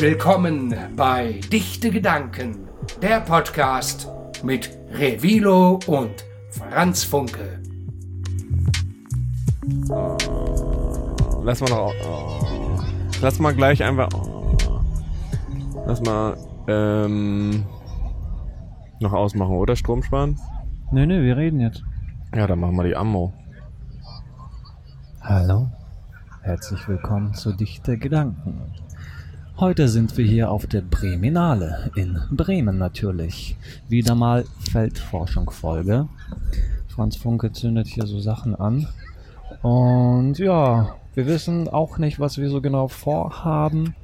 Willkommen bei Dichte Gedanken, der Podcast mit Revilo und Franz Funke. Lass mal noch ausmachen, oder? Strom sparen? Nee, wir reden jetzt. Ja, dann machen wir die Ammo. Hallo, herzlich willkommen zu Dichte Gedanken. Heute sind wir hier auf der Breminale in Bremen natürlich. Wieder mal Feldforschung-Folge. Franz Funke zündet hier so Sachen an. Und ja, wir wissen auch nicht, was wir so genau vorhaben,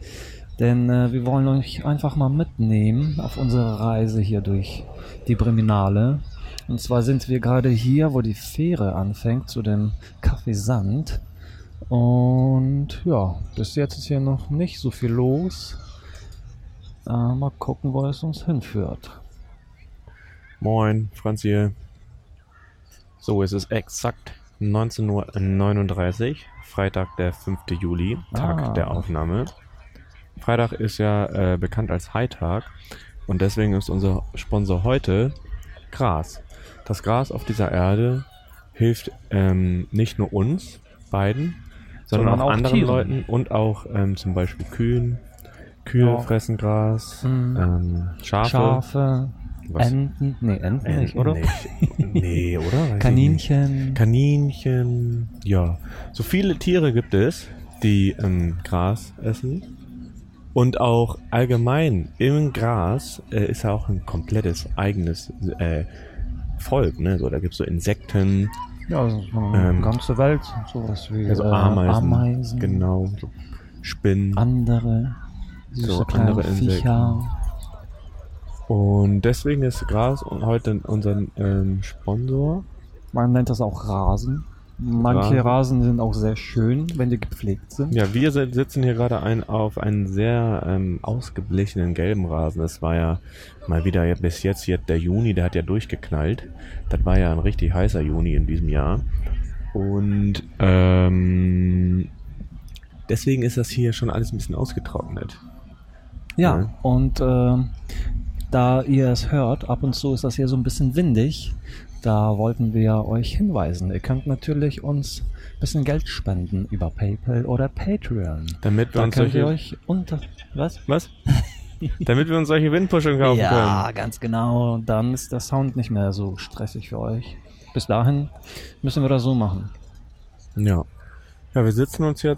denn wir wollen euch einfach mal mitnehmen auf unsere Reise hier durch die Breminale. Und zwar sind wir gerade hier, wo die Fähre anfängt, zu dem Café Sand. Und ja, bis jetzt ist hier noch nicht so viel los. Mal gucken, wo es uns hinführt. Moin, Franz hier. So, es ist exakt 19:39 Uhr, Freitag, der 5. Juli, Tag der Aufnahme. Freitag ist ja bekannt als Hightag und deswegen ist unser Sponsor heute Gras. Das Gras auf dieser Erde hilft nicht nur uns beiden, sondern auch anderen Tieren. Leuten und auch zum Beispiel Kühen. Kühe fressen Gras, Schafe. Was? Enten nicht, oder? Nee, oder? Kaninchen, ja. So viele Tiere gibt es, die Gras essen. Und auch allgemein im Gras ist ja auch ein komplettes eigenes Volk, ne? So, da gibt es so Insekten. Ja, so eine ganze Welt, sowas wie Ameisen, genau, so Spinnen, andere Insekten. Viecher. Und deswegen ist Gras heute unser Sponsor. Man nennt das auch Rasen. Manche Rasen sind auch sehr schön, wenn die gepflegt sind. Ja, wir sitzen hier gerade auf einen sehr ausgeblichenen gelben Rasen. Das war ja mal wieder bis jetzt hier der Juni, der hat ja durchgeknallt. Das war ja ein richtig heißer Juni in diesem Jahr. Und deswegen ist das hier schon alles ein bisschen ausgetrocknet. Ja. Und da ihr es hört, ab und zu ist das hier so ein bisschen windig. Da wollten wir euch hinweisen. Ihr könnt natürlich uns ein bisschen Geld spenden über PayPal oder Patreon. Damit wir uns solche Windpuscheln kaufen können. Ja, ganz genau. Dann ist der Sound nicht mehr so stressig für euch. Bis dahin müssen wir das so machen. Ja. Ja, wir sitzen hier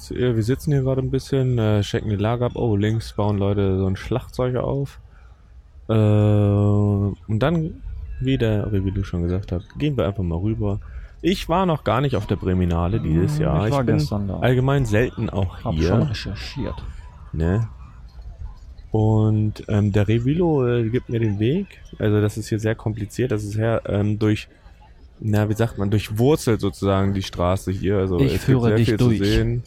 gerade ein bisschen, checken die Lage ab. Oh, links bauen Leute so ein Schlagzeug auf. Und dann, wie der Revilo schon gesagt hat, gehen wir einfach mal rüber. Ich war noch gar nicht auf der Breminale dieses Jahr. Ich bin gestern da. Allgemein selten auch hier. Ich habe schon recherchiert. Ne? Und der Revilo gibt mir den Weg. Also das ist hier sehr kompliziert. Das ist her durchwurzelt sozusagen die Straße hier. Also ich führe dich durch. Zu sehen.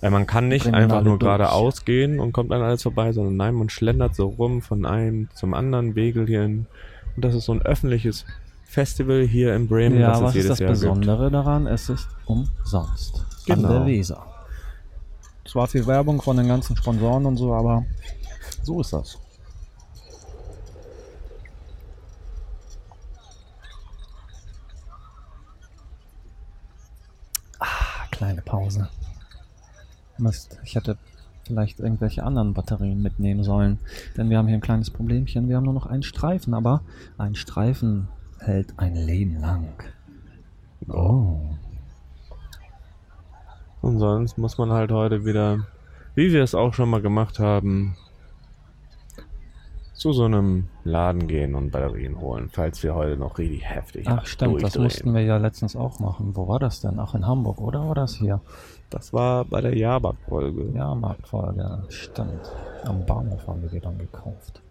Man kann nicht einfach nur geradeaus gehen und kommt an alles vorbei, sondern nein, man schlendert so rum von einem zum anderen Wegelchen. Und das ist so ein öffentliches Festival hier in Bremen. Ja, was ist das Besondere daran? Es ist umsonst. Genau. An der Weser. Zwar viel Werbung von den ganzen Sponsoren und so, aber so ist das. Kleine Pause. Mist, ich hätte vielleicht irgendwelche anderen Batterien mitnehmen sollen, denn wir haben hier ein kleines Problemchen. Wir haben nur noch einen Streifen, aber ein Streifen hält ein Leben lang. Oh. Und sonst muss man halt heute wieder, wie wir es auch schon mal gemacht haben, zu so einem Laden gehen und Batterien holen, falls wir heute noch richtig heftig durchdrehen. Ach stimmt, das mussten wir ja letztens auch machen. Wo war das denn? Ach, in Hamburg, oder war das hier? Das war bei der Jahrmarktfolge. Jahrmarktfolge, stimmt. Am Bahnhof haben wir die dann gekauft.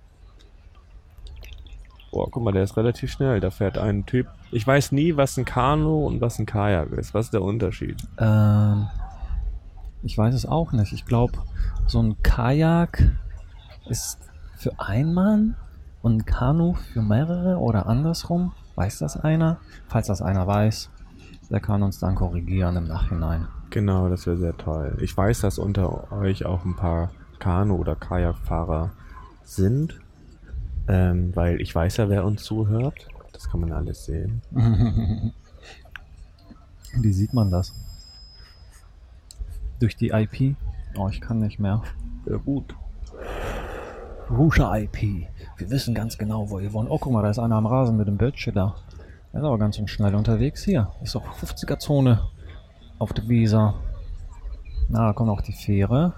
Boah, guck mal, der ist relativ schnell. Da fährt ein Typ. Ich weiß nie, was ein Kanu und was ein Kajak ist. Was ist der Unterschied? Ich weiß es auch nicht. Ich glaube, so ein Kajak ist für einen Mann und ein Kanu für mehrere oder andersrum. Weiß das einer? Falls das einer weiß, der kann uns dann korrigieren im Nachhinein. Genau, das wäre sehr toll. Ich weiß, dass unter euch auch ein paar Kanu- oder Kajakfahrer sind, weil ich weiß ja, wer uns zuhört. Das kann man alles sehen. Wie sieht man das? Durch die IP? Oh, ich kann nicht mehr. Ja, gut. Router IP. Wir wissen ganz genau, wo ihr wohnt. Oh, guck mal, da ist einer am Rasen mit dem Böttche da. Er ist aber ganz schön schnell unterwegs hier. Ist doch 50er-Zone auf der Weser. Na, da kommt auch die Fähre.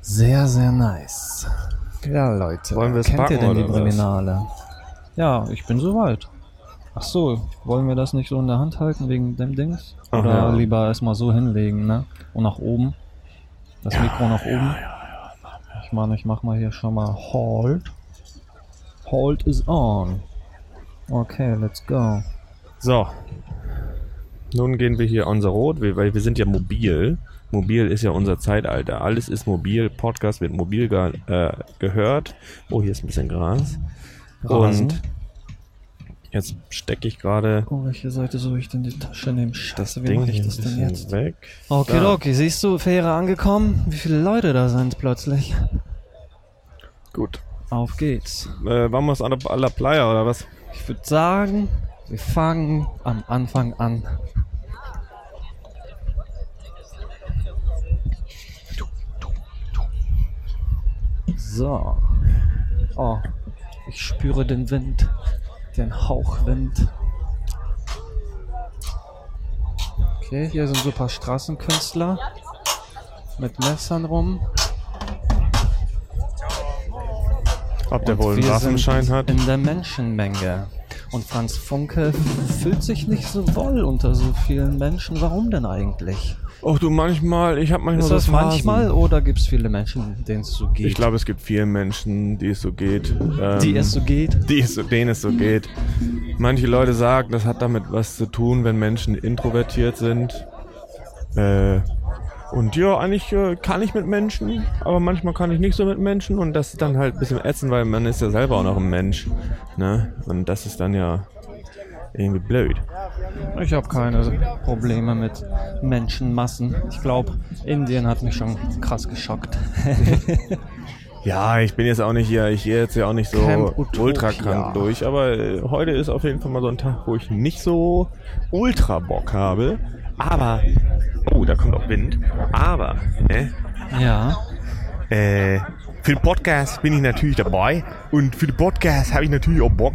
Sehr, sehr nice. Ja, Leute. Wollen wir es packen, kennt ihr denn die Breminale? Ja, ich bin soweit. Ach so, wollen wir das nicht so in der Hand halten wegen dem Dings? Ach, oder ja, lieber erstmal so hinlegen, ne? Und nach oben. Das ja, Mikro nach oben. Ja. Ich mach mal hier schon mal Halt. Halt is on. Okay, let's go. So. Nun gehen wir hier on the road, weil wir sind ja mobil. Mobil ist ja unser Zeitalter. Alles ist mobil. Podcast wird mobil gehört. Oh, hier ist ein bisschen Gras. Rasen. Und jetzt stecke ich gerade... Oh, welche Seite soll ich denn die Tasche nehmen? Scheiße, wie mache ich das denn jetzt? Weg. Okay, siehst du, Fähre angekommen. Wie viele Leute da sind plötzlich. Gut. Auf geht's. Vamos a la Playa, oder was? Ich würde sagen, wir fangen am Anfang an. So. Oh, ich spüre den Wind. Den Hauchwind. Okay, hier sind so ein paar Straßenkünstler mit Messern rum. Ob der wohl einen Waffenschein hat? In der Menschenmenge. Und Franz Funke fühlt sich nicht so wohl unter so vielen Menschen. Warum denn eigentlich? Ach du, ich hab manchmal. Ist das manchmal oder gibt es viele Menschen, denen es so geht? Ich glaube, es gibt viele Menschen, die es so geht. Denen es so geht. Manche Leute sagen, das hat damit was zu tun, wenn Menschen introvertiert sind. Und ja, eigentlich kann ich mit Menschen, aber manchmal kann ich nicht so mit Menschen und das ist dann halt ein bisschen ätzend, weil man ist ja selber auch noch ein Mensch, ne? Und das ist dann ja irgendwie blöd. Ich habe keine Probleme mit Menschenmassen. Ich glaube, Indien hat mich schon krass geschockt. Ja, ich bin jetzt auch nicht hier. Ich gehe jetzt ja auch nicht so ultra krank durch. Aber heute ist auf jeden Fall mal so ein Tag, wo ich nicht so ultra Bock habe. Aber, oh, da kommt auch Wind. Aber, ne? Ja. Für den Podcast bin ich natürlich dabei. Und für den Podcast habe ich natürlich auch Bock.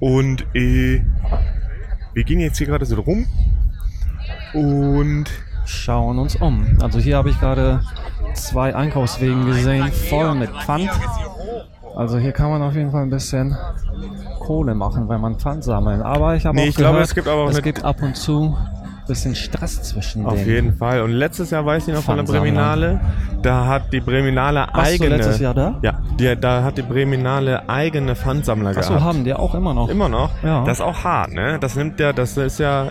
Und wir gehen jetzt hier gerade so rum und schauen uns um. Also hier habe ich gerade 2 Einkaufswegen gesehen, voll mit Pfand. Also hier kann man auf jeden Fall ein bisschen Kohle machen, wenn man Pfand sammelt. Aber ich habe gehört, es gibt ab und zu ein bisschen Stress zwischen denen. Auf jeden Fall. Und letztes Jahr weiß ich noch von der Breminale, da hat die Breminale eigene... Warst du letztes Jahr da? Ja. Da hat die Breminale eigene Pfandsammler gehabt. Achso, haben die auch immer noch. Immer noch? Ja. Das ist auch hart, ne? Das ist ja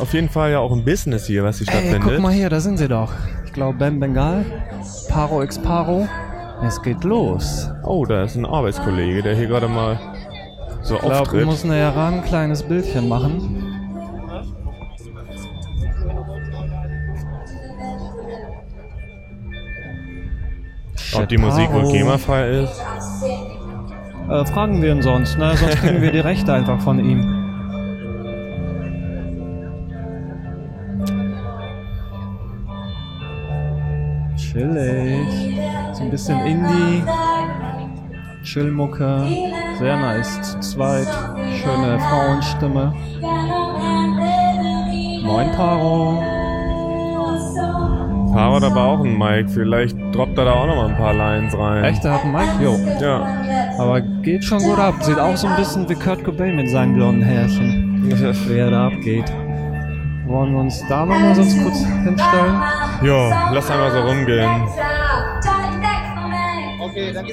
auf jeden Fall ja auch ein Business hier, was hier stattfindet. Guck mal hier, da sind sie doch. Ich glaube, Bam Bengal, Paro x Paro. Es geht los. Oh, da ist ein Arbeitskollege, der hier gerade mal so auftritt. Ich glaube, wir müssen näher ran, ein kleines Bildchen machen. Ob die Musik wohl GEMA-frei ist? Fragen wir ihn sonst, ne? Sonst kriegen wir die Rechte einfach von ihm. Chillig. So ein bisschen Indie. Chillmucke. Sehr nice. Zu zweit. Schöne Frauenstimme. Moin, Paro. Paro hat aber auch einen Mic, vielleicht droppt er da auch nochmal ein paar Lines rein. Echt, der hat einen Mic? Jo. Ja. Aber geht schon gut ab, sieht auch so ein bisschen wie Kurt Cobain mit seinen blonden Härchen. Wer da abgeht. Wollen wir uns da nochmal sonst kurz hinstellen? Jo, lass einmal so rumgehen. Okay, danke.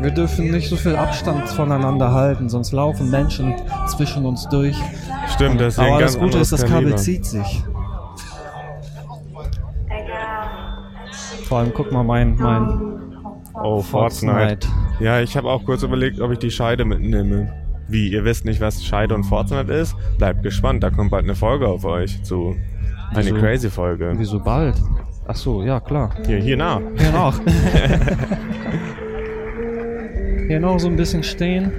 Wir dürfen nicht so viel Abstand voneinander halten, sonst laufen Menschen zwischen uns durch. Stimmt, das ist ein ganz anderes Kaliber. Aber das Gute ist, das Kabel zieht sich. Vor allem, guck mal, mein Fortnite. Ja, ich habe auch kurz überlegt, ob ich die Scheide mitnehme. Wie, ihr wisst nicht, was Scheide und Fortnite ist? Bleibt gespannt, da kommt bald eine Folge auf euch zu. Eine crazy Folge. Wieso bald? Ach so, ja, klar. Hier nach. Hier nach. Hier noch so ein bisschen stehen.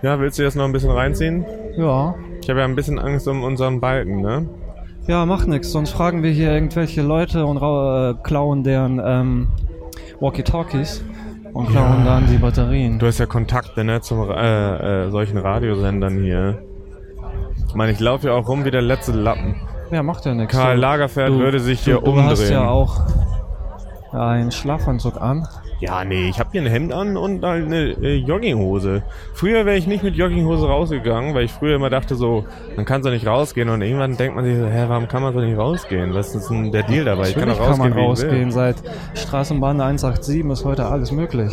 Ja, willst du jetzt noch ein bisschen reinziehen? Ja. Ich habe ja ein bisschen Angst um unseren Balken, ne? Ja, macht nix, sonst fragen wir hier irgendwelche Leute und klauen deren Walkie-Talkies und klauen dann die Batterien. Du hast ja Kontakte, ne, zum solchen Radiosendern hier. Ich meine, ich laufe ja auch rum wie der letzte Lappen. Ja, macht ja nix. Karl Lagerfeld würde sich hier umdrehen. Du hast ja auch einen Schlafanzug an. Ja, nee, ich habe hier ein Hemd an und eine Jogginghose. Früher wäre ich nicht mit Jogginghose rausgegangen, weil ich früher immer dachte so, man kann so nicht rausgehen. Und irgendwann denkt man sich so, hä, warum kann man so nicht rausgehen? Was ist denn der Deal dabei? Ich kann doch rausgehen, wie ich will. Seit Straßenbahn 187 ist heute alles möglich.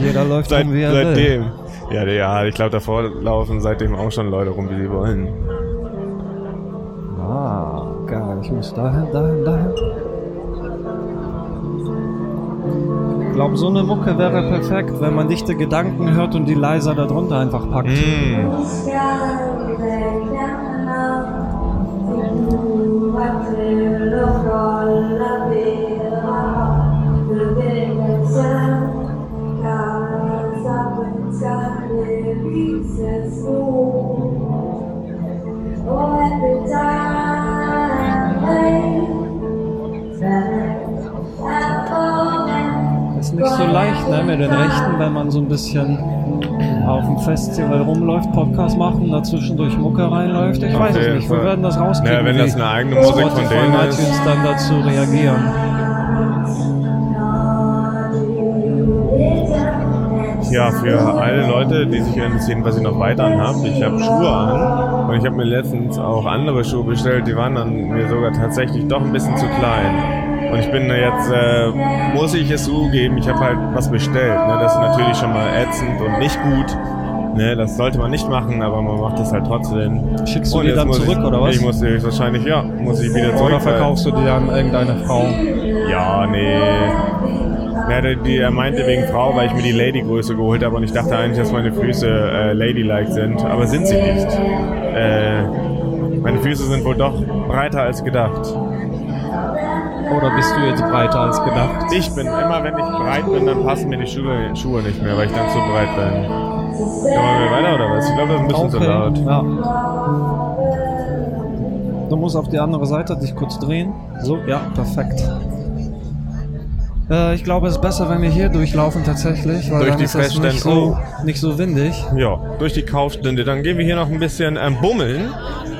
Jeder läuft rum, wie er will. Seitdem. Ja, ich glaube, davor laufen seitdem auch schon Leute rum, wie sie wollen. Ah, geil. Ich muss dahin. Ich glaube, so eine Mucke wäre perfekt, wenn man dichte Gedanken hört und die leiser darunter einfach packt. Nicht so leicht, ne, mit den Rechten, wenn man so ein bisschen auf dem Festival rumläuft, Podcast machen, dazwischen durch Mucke reinläuft. Ich weiß es nicht, wir werden das rauskriegen. Ja, wenn das eine eigene Musik von denen ist. iTunes dann dazu reagieren. Ja, für alle Leute, die sich interessieren, was ich noch weiter anhabe, ich habe Schuhe an und ich habe mir letztens auch andere Schuhe bestellt, die waren dann mir sogar tatsächlich doch ein bisschen zu klein. Und ich bin jetzt, muss ich es zugeben, ich habe halt was bestellt. Ne? Das ist natürlich schon mal ätzend und nicht gut. Ne? Das sollte man nicht machen, aber man macht das halt trotzdem. Schickst du die dann zurück, oder was? Ich muss die wahrscheinlich, ja, muss ich wieder zurück. Oder verkaufst du die an irgendeine Frau? Ja, nee. Ja, er meinte wegen Frau, weil ich mir die Lady-Größe geholt habe und ich dachte eigentlich, dass meine Füße ladylike sind, aber sind sie nicht. Meine Füße sind wohl doch breiter als gedacht. Oder bist du jetzt breiter als gedacht? Ich bin immer, wenn ich breit bin, dann passen mir die Schuhe nicht mehr, weil ich dann zu breit bin. Dann machen wir weiter, oder was? Ich glaube, das ist ein bisschen zu laut. Ja. Du musst auf die andere Seite dich kurz drehen. So, ja, perfekt. Ich glaube, es ist besser, wenn wir hier durchlaufen tatsächlich, weil durch dann die ist es nicht so windig. Ja, durch die Kaufstände. Dann gehen wir hier noch ein bisschen bummeln.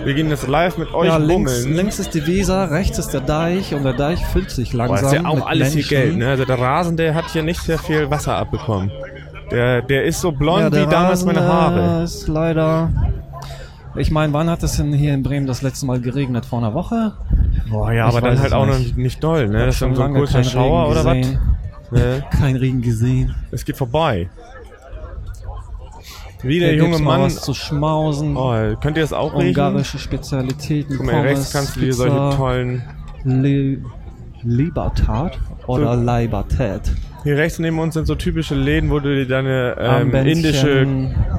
Wir gehen jetzt live mit euch bummeln. Links ist die Weser, rechts ist der Deich und der Deich füllt sich langsam. Das ist ja auch alles Menschen. Hier Geld, ne? Also der Rasen, der hat hier nicht sehr viel Wasser abbekommen. Der ist so blond wie damals meine Haare. Ja, ist leider... Ich meine, wann hat es denn hier in Bremen das letzte Mal geregnet? Vor einer Woche? Boah, ja, aber dann halt auch noch nicht doll, ne? Das ist dann so ein kurzer Schauer oder was? Ne? Kein Regen gesehen. Es geht vorbei. Wie der junge Mann. Was zu schmausen. Oh, könnt ihr das auch riechen? Ungarische Spezialitäten. Guck mal, rechts kannst du dir solche tollen... Libertad oder so. Libertad. Hier rechts neben uns sind so typische Läden, wo du dir deine indische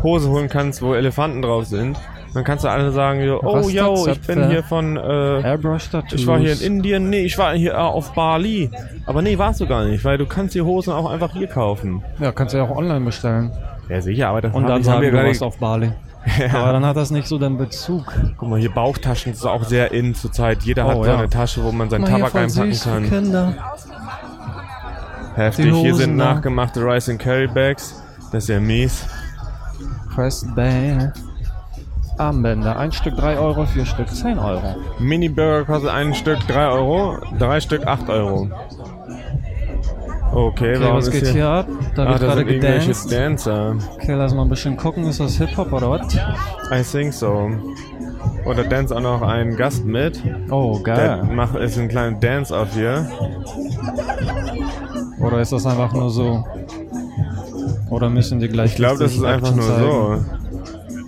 Hose holen kannst, wo Elefanten drauf sind. Dann kannst du alle sagen, oh yo, ich bin hier von, ich war hier in Indien, nee, ich war hier auf Bali. Aber nee, warst du gar nicht, weil du kannst die Hosen auch einfach hier kaufen. Ja, kannst du ja auch online bestellen. Ja, sicher, aber das haben wir gar nicht auf Bali. Ja. Aber dann hat das nicht so den Bezug. Guck mal, hier Bauchtaschen, das ist auch sehr in zur Zeit. Jeder hat so eine Tasche, wo man seinen Tabak einpacken kann. Kinder. Heftig, hier sind nachgemachte Rice and Curry Bags. Das ist ja mies. Pressed Bang. Armbänder. Ein Stück 3 Euro, 4 Stück 10 Euro. Mini-Burger kostet ein Stück 3 Euro, 3 Stück 8 Euro. Okay, warum was geht hier ab? Da wird gerade gedanced. Dancer. Okay, lass mal ein bisschen gucken. Ist das Hip-Hop oder was? I think so. Und da dance auch noch ein Gast mit. Oh, geil. Der ist ein kleiner Dance-Off hier. Oder ist das einfach nur so? Oder müssen die gleich... Ich glaube, das ist einfach nur so.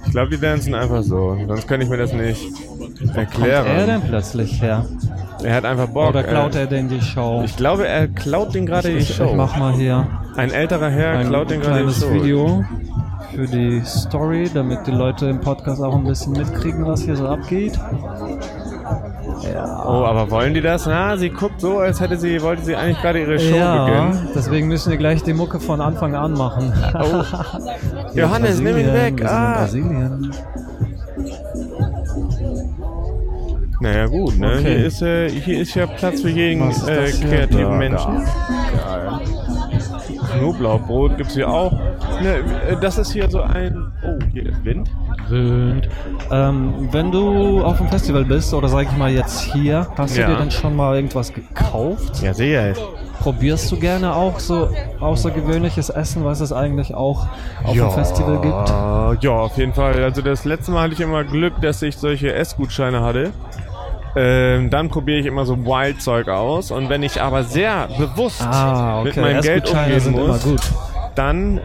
Ich glaube, die dancen einfach so. Sonst könnte ich mir das nicht erklären. Wo kommt er denn plötzlich her? Er hat einfach Bock. Oder klaut er denn die Show? Ich glaube, er klaut den gerade die Show. Ich mach mal hier. Ein älterer Herr klaut den gerade die Show. Ein kleines Video für die Story, damit die Leute im Podcast auch ein bisschen mitkriegen, was hier so abgeht. Ja. Oh, aber wollen die das? Na, sie guckt so, als hätte sie, wollte sie eigentlich gerade ihre Show beginnen. Deswegen müssen wir gleich die Mucke von Anfang an machen. Oh. Johannes, nimm ihn weg! Ah. Naja gut, ne? Okay. Hier ist ja Platz für jeden kreativen Menschen. Geil. Knoblauchbrot gibt's hier auch. Ne, das ist hier so ein... Oh, hier ist Wind. Wenn du auf dem Festival bist, oder sag ich mal jetzt hier, hast du dir denn schon mal irgendwas gekauft? Ja, sicher. Probierst du gerne auch so außergewöhnliches Essen, was es eigentlich auch auf dem Festival gibt? Ja, auf jeden Fall. Also das letzte Mal hatte ich immer Glück, dass ich solche Essgutscheine hatte. Dann probiere ich immer so Wild-Zeug aus. Und wenn ich aber sehr bewusst mit meinem Geld umgehen muss, dann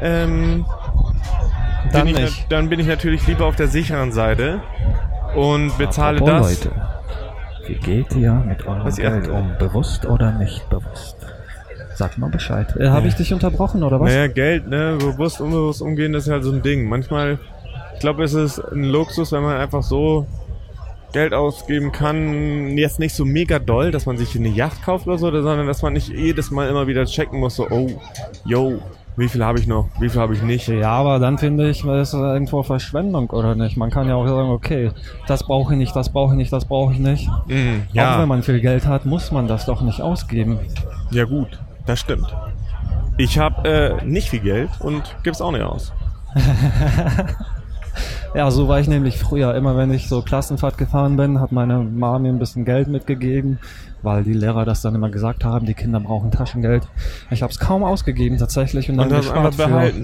bin ich natürlich lieber auf der sicheren Seite und bezahle das. Leute, wie geht ihr mit eurem Geld um? Bewusst oder nicht bewusst? Sag mal Bescheid. Habe ich dich unterbrochen oder was? Naja, Geld, ne? Bewusst, unbewusst umgehen, das ist halt so ein Ding. Manchmal, ich glaube, es ist ein Luxus, wenn man einfach so Geld ausgeben kann, jetzt nicht so mega doll, dass man sich eine Yacht kauft oder so, sondern dass man nicht jedes Mal immer wieder checken muss, so, oh, yo, wie viel habe ich noch, wie viel habe ich nicht. Ja, aber dann finde ich, das ist irgendwo Verschwendung, oder nicht? Man kann ja auch sagen, okay, das brauche ich nicht, das brauche ich nicht, das brauche ich nicht. Auch wenn man viel Geld hat, muss man das doch nicht ausgeben. Ja gut, das stimmt. Ich habe nicht viel Geld und gebe es auch nicht aus. Ja, so war ich nämlich früher. Immer wenn ich so Klassenfahrt gefahren bin, hat meine Mama mir ein bisschen Geld mitgegeben, weil die Lehrer das dann immer gesagt haben, die Kinder brauchen Taschengeld. Ich habe es kaum ausgegeben tatsächlich und dann gespart für, halt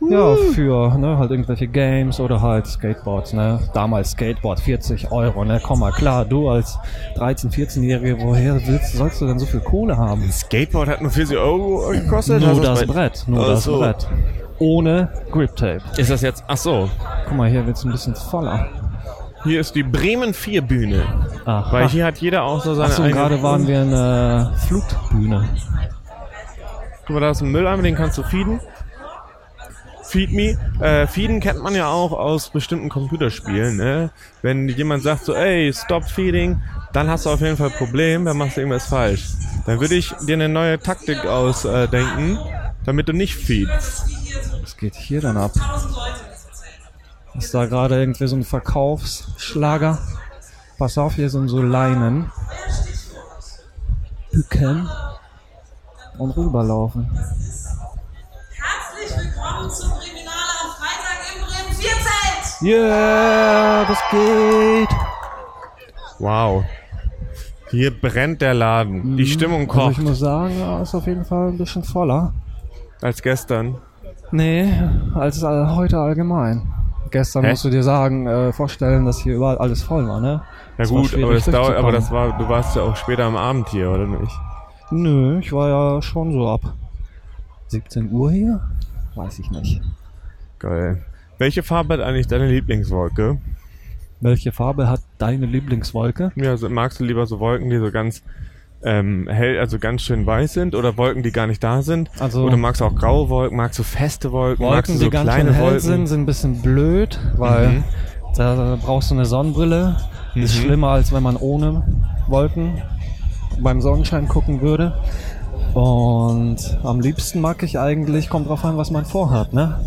irgendwelche Games oder halt Skateboards, ne? Damals Skateboard, 40 Euro, ne? Komm mal klar, du als 13-, 14-Jährige, sollst du denn so viel Kohle haben? Ein Skateboard hat nur 40 Euro gekostet? Nur das Brett, Brett. Ohne Griptape. Ist das jetzt... Ach so. Guck mal, hier wird's ein bisschen voller. Hier ist die Bremen 4 Bühne. Aha. Weil hier hat jeder auch so seine... Ach so, gerade waren wir in der Flutbühne. Guck mal, da ist ein Mülleimer, den kannst du feeden. Feed me. Feeden kennt man ja auch aus bestimmten Computerspielen, ne? Wenn jemand sagt so, ey, stop feeding, dann hast du auf jeden Fall ein Problem, dann machst du irgendwas falsch. Dann würde ich dir eine neue Taktik ausdenken, damit du nicht feedst. Was geht hier dann ab? Ist da gerade irgendwie so ein Verkaufsschlager? Pass auf, hier sind so Leinen. Bücken. Und rüberlaufen. Herzlich willkommen zum Breminale am Freitag im Bremen 4-Zelt! Yeah, das geht! Wow. Hier brennt der Laden. Die Stimmung kocht. Also ich muss sagen, ist auf jeden Fall ein bisschen voller. Als gestern. Nee, als heute allgemein. Gestern musst du dir vorstellen, dass hier überall alles voll war, ne? Ja gut, aber das dauert, aber du warst ja auch später am Abend hier, oder nicht? Nö, ich war ja schon so ab 17 Uhr hier? Weiß ich nicht. Geil. Welche Farbe hat eigentlich deine Lieblingswolke? Welche Farbe hat deine Lieblingswolke? Ja, also magst du lieber so Wolken, die so ganz... hell, also ganz schön weiß sind, oder Wolken, die gar nicht da sind. Also, oder magst du auch graue Wolken, magst du feste Wolken, magst du so kleine Wolken? Wolken, die ganz schön hell sind ein bisschen blöd, weil da brauchst du eine Sonnenbrille. Ist schlimmer, als wenn man ohne Wolken beim Sonnenschein gucken würde. Und am liebsten mag ich eigentlich, kommt drauf an, was man vorhat, ne?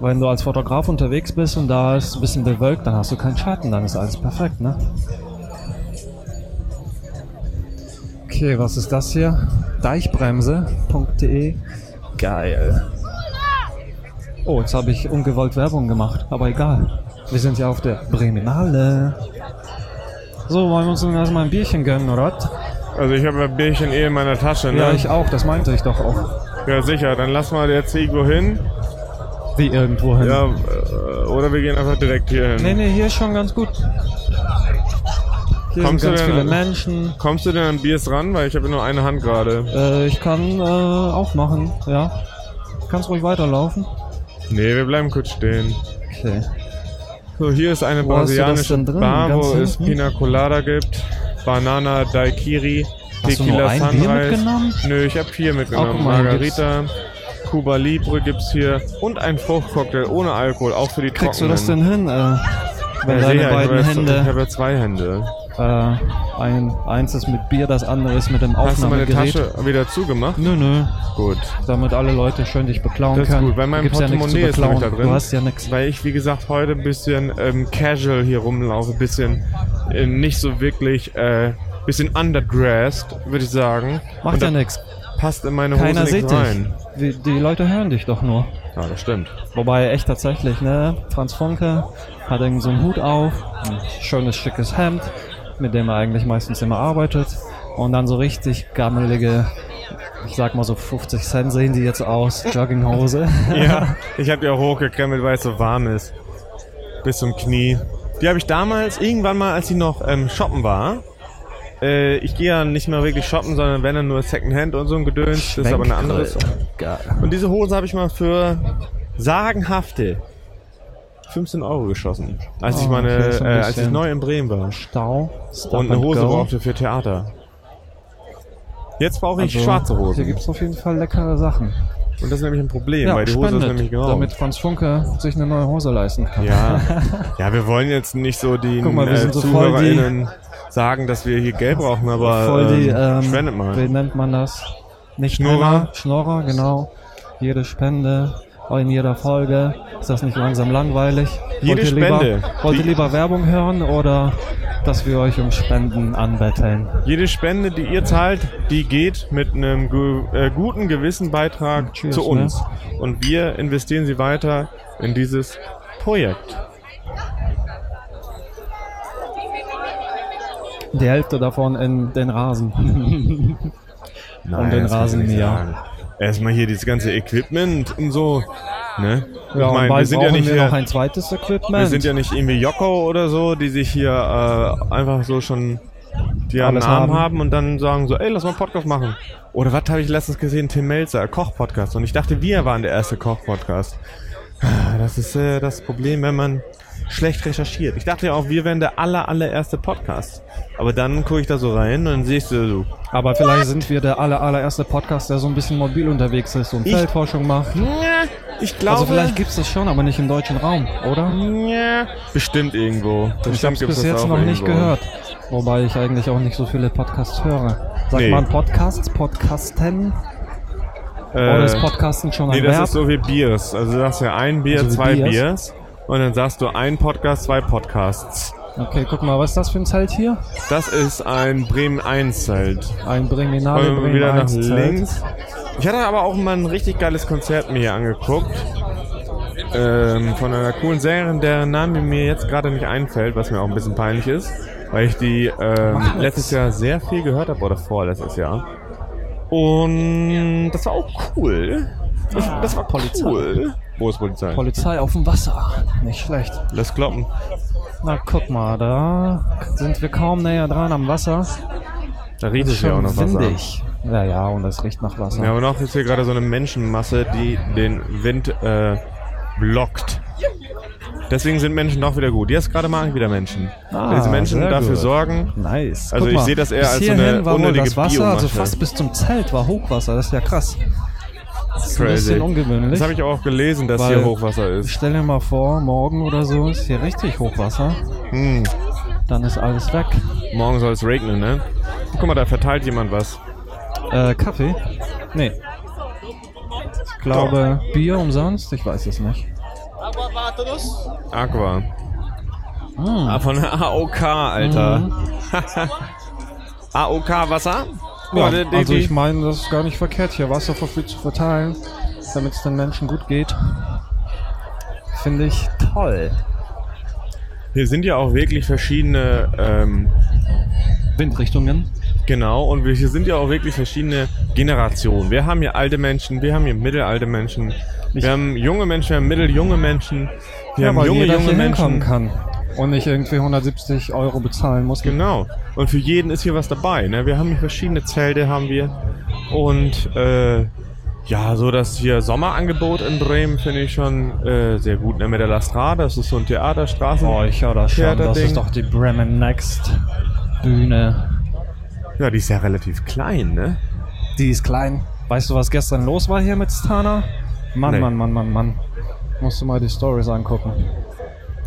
Wenn du als Fotograf unterwegs bist und da ist ein bisschen bewölkt, dann hast du keinen Schatten, dann ist alles perfekt, ne? Okay, was ist das hier? Deichbremse.de. Geil. Oh, jetzt habe ich ungewollt Werbung gemacht, aber egal. Wir sind ja auf der Breminale. So, wollen wir uns dann erstmal ein Bierchen gönnen, oder? Also ich habe ein Bierchen in meiner Tasche, ne? Ja, ich auch, das meinte ich doch auch. Ja, sicher, dann lass mal jetzt irgendwo hin. Wie irgendwo hin? Ja, oder wir gehen einfach direkt hier hin. Nee, hier ist schon ganz gut. Hier kommst sind ganz viele Menschen. Kommst du denn an Biers ran? Weil ich habe nur eine Hand gerade. Ich kann aufmachen, ja. Kannst ruhig weiterlaufen. Nee, wir bleiben kurz stehen. Okay. So, hier ist eine brasilianische Bar, wo es Pina Colada gibt, Banana Daiquiri, Tequila Sunrise. Hast du nur ein Bier mitgenommen? Nö, ich habe 4 mitgenommen. Margarita, Cuba Libre gibt's hier und ein Fruchtcocktail ohne Alkohol, auch für die Trockenen. Kriegst du das denn hin? Wenn ja, deine beiden Hände... Ich habe ja zwei Hände. Eins ist mit Bier, das andere ist mit dem Aufnahmegerät. Hast du meine Tasche wieder zugemacht? Nö. Gut. Damit alle Leute schön dich beklauen können. Das ist gut, weil mein Portemonnaie ist nämlich da drin. Du hast ja nichts. Weil ich, wie gesagt, heute ein bisschen casual hier rumlaufe, ein bisschen nicht so wirklich, bisschen underdressed, würde ich sagen. Macht ja nichts. Passt in meine Hose keiner sieht rein. Dich. Die Leute hören dich doch nur. Ja, das stimmt. Wobei, echt tatsächlich, ne? Franz Funke hat irgend so einen Hut auf, ein schönes, schickes Hemd, mit dem er eigentlich meistens immer arbeitet. Und dann so richtig gammelige, ich sag mal so 50 Cent sehen die jetzt aus, Jogginghose. Ja, ich hab die auch hochgekrempelt, weil es so warm ist. Bis zum Knie. Die habe ich damals, irgendwann mal, als ich noch shoppen war. Ich gehe ja nicht mehr wirklich shoppen, sondern wenn dann nur Secondhand und so ein Gedöns. Das ist aber eine andere Sache. Und diese Hose habe ich mal für sagenhafte 15 Euro geschossen, als ich als ich neu in Bremen war. Und eine Hose brauchte für Theater. Jetzt brauche ich schwarze Hosen. Hier gibt es auf jeden Fall leckere Sachen. Und das ist nämlich ein Problem, ja, weil die Hose ist nämlich genau. Damit Franz Funke sich eine neue Hose leisten kann. Ja, ja, wir wollen jetzt nicht so den ZuhörerInnen sagen, dass wir hier Geld brauchen, aber spendet mal. Wie nennt man das? Nicht Schnorrer, genau. Jede Spende in jeder Folge. Ist das nicht langsam langweilig? Jede Spende. Wollt ihr lieber Werbung hören oder dass wir euch um Spenden anbetteln? Jede Spende, die ihr zahlt, die geht mit einem guten gewissen Beitrag zu uns. Ne? Und wir investieren sie weiter in dieses Projekt. Die Hälfte davon in den Rasen. Nein, und den Rasenmäher. Erstmal hier dieses ganze Equipment und so. Ne? Ja, ich meine, wir sind ja nicht hier, noch ein zweites Equipment. Wir sind ja nicht irgendwie Jocko oder so, die sich hier einfach so schon die einen Namen haben und dann sagen so, ey, lass mal einen Podcast machen. Oder was habe ich letztens gesehen? Tim Melzer, Koch-Podcast. Und ich dachte, wir waren der erste Koch-Podcast. Das ist das Problem, wenn man schlecht recherchiert. Ich dachte ja auch, wir wären der allererste Podcast. Aber dann gucke ich da so rein und dann siehst du so. Aber vielleicht sind wir der allererste Podcast, der so ein bisschen mobil unterwegs ist und Feldforschung macht. Ja, ich glaube... Also vielleicht gibt es das schon, aber nicht im deutschen Raum, oder? Ja, bestimmt irgendwo. Ich habe es bis jetzt noch nicht gehört. Wobei ich eigentlich auch nicht so viele Podcasts höre. Sagt man Podcasts, Podcasten... Oder ist Podcasten schon ein Verb? Das ist so wie Biers. Also du sagst ja ein Bier, also zwei Biers. Und dann sagst du ein Podcast, zwei Podcasts. Okay, guck mal, was ist das für ein Zelt hier? Das ist ein Bremen 1 Zelt. Ein Breminale Bremen wieder nach 1 Zelt. Links. Ich hatte aber auch mal ein richtig geiles Konzert mir hier angeguckt. Von einer coolen Sängerin, deren Name mir jetzt gerade nicht einfällt, was mir auch ein bisschen peinlich ist. Weil ich die letztes Jahr sehr viel gehört habe, oder vorletztes Jahr. Und das war auch cool. Das war Polizei. Cool. Wo ist Polizei? Polizei auf dem Wasser. Nicht schlecht. Lass kloppen. Na guck mal, da sind wir kaum näher dran am Wasser. Da riecht es ja auch nach Wasser. Windig. Ja, und das riecht nach Wasser. Ja, aber noch ist hier gerade so eine Menschenmasse, die den Wind blockt. Deswegen sind Menschen doch wieder gut. Jetzt gerade mag ich wieder Menschen. Weil diese Menschen dafür gut. sorgen. Nice. Also guck ich sehe das eher als so eine unnötige das Wasser, Biomasche. Also fast bis zum Zelt war Hochwasser. Das ist ja krass. Das ist crazy. Ein bisschen ungewöhnlich. Das habe ich auch gelesen, dass hier Hochwasser ist. Stell dir mal vor, morgen oder so ist hier richtig Hochwasser. Dann ist alles weg. Morgen soll es regnen, ne? Guck mal, da verteilt jemand was. Kaffee? Nee. Ich glaube, Bier umsonst? Ich weiß es nicht. Aqua. Von der AOK, Alter. AOK Wasser? Ja, also ich meine, das ist gar nicht verkehrt, hier Wasser für viel zu verteilen, damit es den Menschen gut geht. Finde ich toll. Hier sind ja auch wirklich verschiedene Windrichtungen. Genau, und hier sind ja auch wirklich verschiedene Generationen. Wir haben hier alte Menschen, wir haben hier mittelalte Menschen, wir haben junge Menschen, wir haben mitteljunge Menschen, wir haben junge Menschen. Kann. Und nicht irgendwie 170 Euro bezahlen muss. Genau. Und für jeden ist hier was dabei. Ne? Wir haben hier verschiedene Zelte, haben wir. Und so das hier Sommerangebot in Bremen finde ich schon sehr gut. Ne? Mit der La Strada, das ist so ein Theaterstraßen. Oh, ich höre das schon. Das ist doch die Bremen Next Bühne. Ja, die ist ja relativ klein, ne? Die ist klein. Weißt du, was gestern los war hier mit Stana? Mann, nee. Mann. Musst du mal die Stories angucken.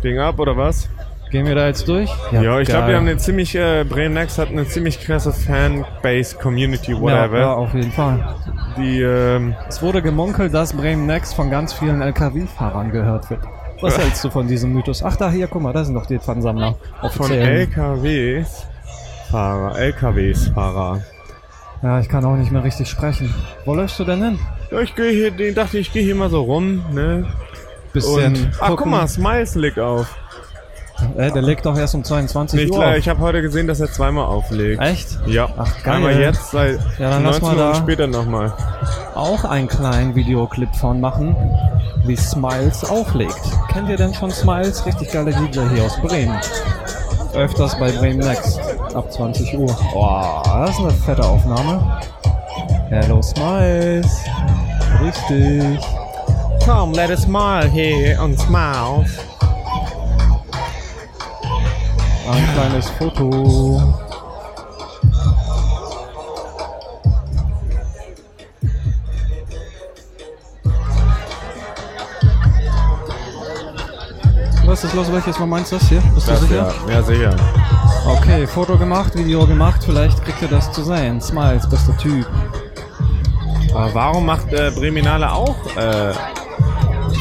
Ding ab, oder was? Gehen wir da jetzt durch? Ja, ich glaube, wir haben eine ziemlich, Bremen Next hat eine ziemlich krasse Fanbase, Community, whatever. Ja, auf jeden Fall. Die, es wurde gemunkelt, dass Bremen Next von ganz vielen LKW-Fahrern gehört wird. Was hältst du von diesem Mythos? Ach, da, hier, guck mal, da sind doch die Pfannsammler. Von LKWs-Fahrer. Ja, ich kann auch nicht mehr richtig sprechen. Wo läufst du denn hin? Ja, ich gehe hier mal so rum, ne? Bisschen. Guck mal, Smiles legt auf. Ey, der legt doch erst um 22 Uhr auf. Ich habe heute gesehen, dass er zweimal auflegt. Echt? Ja. Ach, geil. Einmal jetzt, seit 19 Uhr später nochmal. Auch einen kleinen Videoclip von machen, wie Smiles auflegt. Kennt ihr denn schon Smiles? Richtig geiler DJ hier aus Bremen. Öfters bei Bremen Next. Ab 20 Uhr. Boah, das ist eine fette Aufnahme. Hello Smiles. Richtig. Come, let us smile here on Smiles. Ein kleines Foto. Was ist los? Welches Mal meinst du das hier? Bist du sicher? Ja, sicher. Okay, Foto gemacht, Video gemacht. Vielleicht kriegt ihr das zu sehen. Smiles, bester Typ. Aber warum macht Breminale auch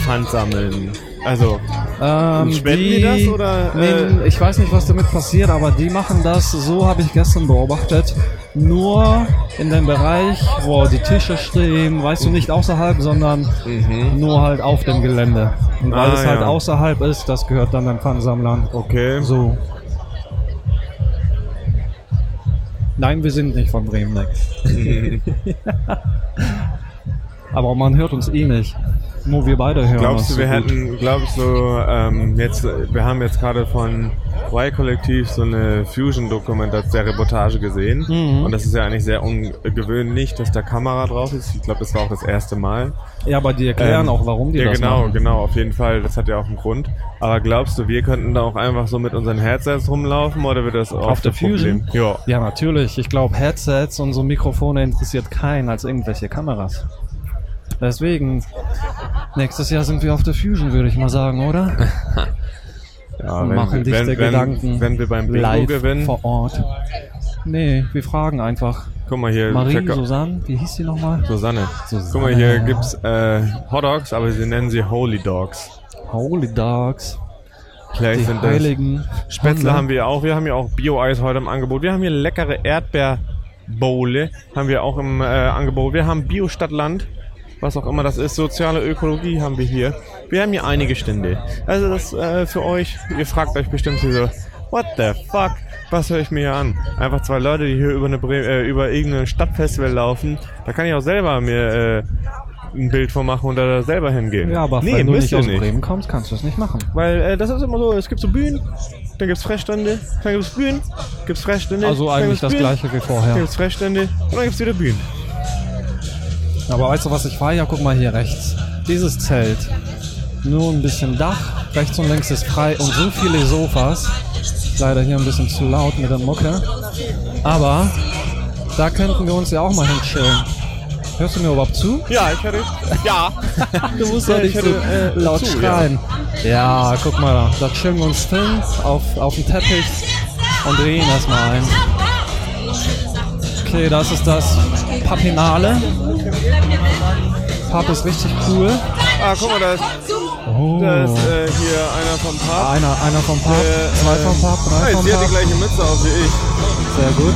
Pfandsammeln? Also, spenden die das oder? Nee, ich weiß nicht, was damit passiert, aber die machen das, so habe ich gestern beobachtet, nur in dem Bereich, wo die Tische stehen, weißt du, nicht außerhalb, sondern nur halt auf dem Gelände. Und weil es halt außerhalb ist, das gehört dann den Pfandsammlern. Okay. So. Nein, wir sind nicht von Bremen Next. Aber man hört uns eh nicht. Nur wir beide hören. Wir haben jetzt gerade von Y-Kollektiv so eine Fusion-Reportage gesehen. Und das ist ja eigentlich sehr ungewöhnlich, dass da Kamera drauf ist. Ich glaube, das war auch das erste Mal. Ja, aber die erklären auch, warum die das machen. Genau, auf jeden Fall. Das hat ja auch einen Grund. Aber glaubst du, wir könnten da auch einfach so mit unseren Headsets rumlaufen oder wird das auch auf der Fusion? Ja. Ja, natürlich. Ich glaube, Headsets und so Mikrofone interessiert keinen als irgendwelche Kameras. Deswegen, nächstes Jahr sind wir auf der Fusion, würde ich mal sagen, oder? Ja, und machen dichte Gedanken. Wenn wir beim Bingo gewinnen. Vor Ort. Nee, wir fragen einfach. Guck mal hier. Susanne, wie hieß die nochmal? Susanne. Guck mal, hier gibt's Hot Dogs, aber sie nennen sie Holy Dogs. Holy Dogs. Die heiligen Spätzle haben wir auch. Wir haben hier auch Bio-Eis heute im Angebot. Wir haben hier leckere Erdbeerbowle. Haben wir auch im Angebot. Wir haben Bio-Stadtland. Was auch immer das ist, soziale Ökologie haben wir hier. Wir haben hier einige Stände. Also das für euch, ihr fragt euch bestimmt so, what the fuck, was höre ich mir hier an? Einfach zwei Leute, die hier über irgendein Stadtfestival laufen. Da kann ich auch selber mir ein Bild von machen und da selber hingehen. Ja, aber wenn du nicht aus Bremen kommst, kannst du das nicht machen. Weil das ist immer so, es gibt so Bühnen, dann gibt's Fressstände, dann gibt's Bühnen, gibt's Fressstände. Also eigentlich das gleiche wie vorher. Dann gibt's Fressstände und dann gibt's wieder Bühnen. Aber weißt du, was ich fahre? Ja, guck mal hier rechts. Dieses Zelt. Nur ein bisschen Dach. Rechts und links ist frei und so viele Sofas. Leider hier ein bisschen zu laut mit der Mucke. Aber da könnten wir uns ja auch mal hinschillen. Hörst du mir überhaupt zu? Ja, ich höre dich. Ja. Du musst ja nicht so laut schreien. Ja. Ja, guck mal da. Da chillen wir uns hin auf den Teppich und drehen erstmal ein. Okay, das ist das Papinale. Pap ist richtig cool. Ah, guck mal, da ist hier einer vom Pap. Einer vom Pap, zwei vom Pap, drei vom Pap. Sie hat die gleiche Mütze auf wie ich. Sehr gut.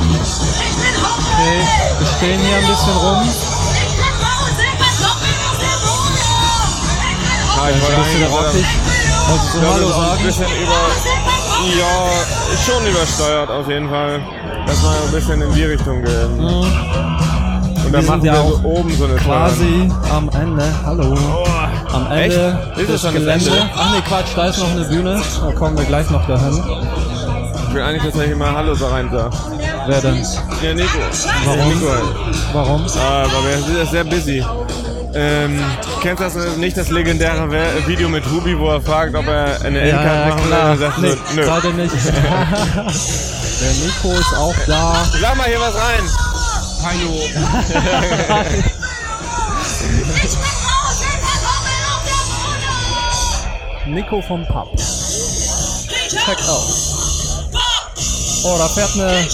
Okay, wir stehen hier ein bisschen rum. Ich wollte ein bisschen rockig. Wolltest du Hallo sagen? Schon übersteuert auf jeden Fall. Das war ein bisschen in die Richtung gehen. Und dann machen wir ja so oben so eine quasi Steuern. Am Ende, hallo. Oh, am Ende des Geländes. Ach nee, Quatsch, da ist noch eine Bühne. Da kommen wir gleich noch dahin. Ich will eigentlich, dass ich immer Hallo so rein darf. Wer denn? Ja, Nico. Warum? Ah, weil wir sind sehr busy. Kennst du das nicht, das legendäre Video mit Ruby, wo er fragt, ob er eine Endkarte machen will? Und er sagt so, nö. Gerade nicht. Der Nico ist auch da. Sag mal hier was rein. Hallo. Nico vom Pub. Check aus. Oh, da fährt ein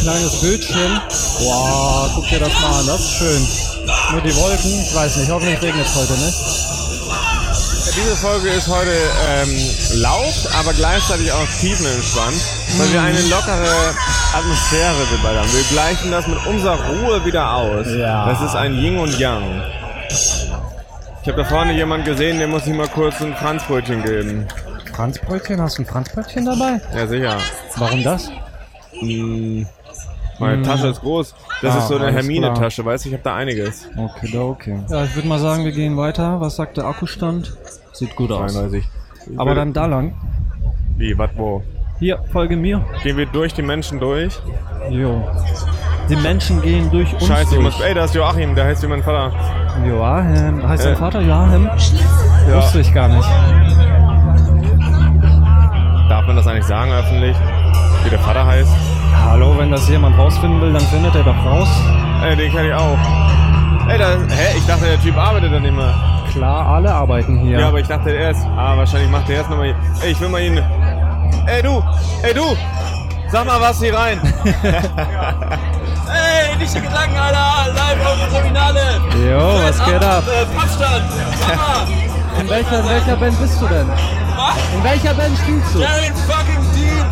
kleines Bildchen. Wow, guck dir das mal an, das ist schön. Nur die Wolken, ich weiß nicht, hoffentlich regnet es heute nicht. Diese Folge ist heute laut, aber gleichzeitig auch tiefenentspannt, weil wir eine lockere Atmosphäre dabei haben. Wir gleichen das mit unserer Ruhe wieder aus. Ja. Das ist ein Yin und Yang. Ich habe da vorne jemanden gesehen, dem muss ich mal kurz ein Franzbrötchen geben. Franzbrötchen? Hast du ein Franzbrötchen dabei? Ja, sicher. Warum das? Meine Tasche ist groß. Das ist so eine Hermine-Tasche, weißt du? Ich habe da einiges. Okay. Ja, ich würde mal sagen, wir gehen weiter. Was sagt der Akkustand? Sieht gut aus. 93. Aber dann da lang. Wie, was, wo? Hier, folge mir. Gehen wir durch die Menschen durch? Jo. Die Menschen gehen durch uns durch. Ey, da ist Joachim, der heißt wie mein Vater. Joachim, heißt dein Vater Joachim? Ja. Wusste ich gar nicht. Darf man das eigentlich sagen öffentlich, wie der Vater heißt? Hallo, wenn das jemand rausfinden will, dann findet er doch raus. Ey, den kann ich auch. Ey, ich dachte, der Typ arbeitet dann immer. Klar, alle arbeiten hier. Ja, aber ich dachte erst, wahrscheinlich macht der erst nochmal hier. Ey, ich will mal ihn. Ey, du! Sag mal was hier rein! Ey, nicht die Gedanken, Alter! Live auf der Terminale! Jo, was geht ab? Pappstadt! Sag mal! In welcher Band bist du denn? Was? In welcher Band spielst du? Jerry fucking Deep!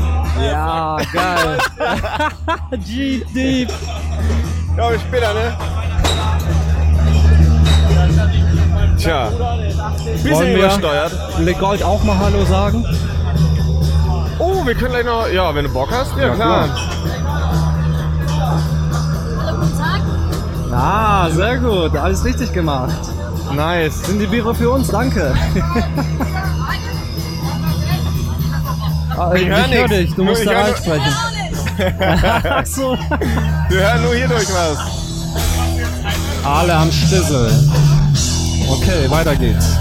Ja, geil! G-Deep! Ja, bis später, ne? Tja. Wollen wir Legold auch mal Hallo sagen? Oh, wir können gleich noch... Ja, wenn du Bock hast. Ja, klar. Hallo, guten Tag. Ah, sehr gut. Alles richtig gemacht. Nice. Sind die Biere für uns? Danke. Ich höre dich. Du musst da reinsprechen. Ach so. Wir hören nur hier durch was. Alle am Stissel. Okay, weiter geht's.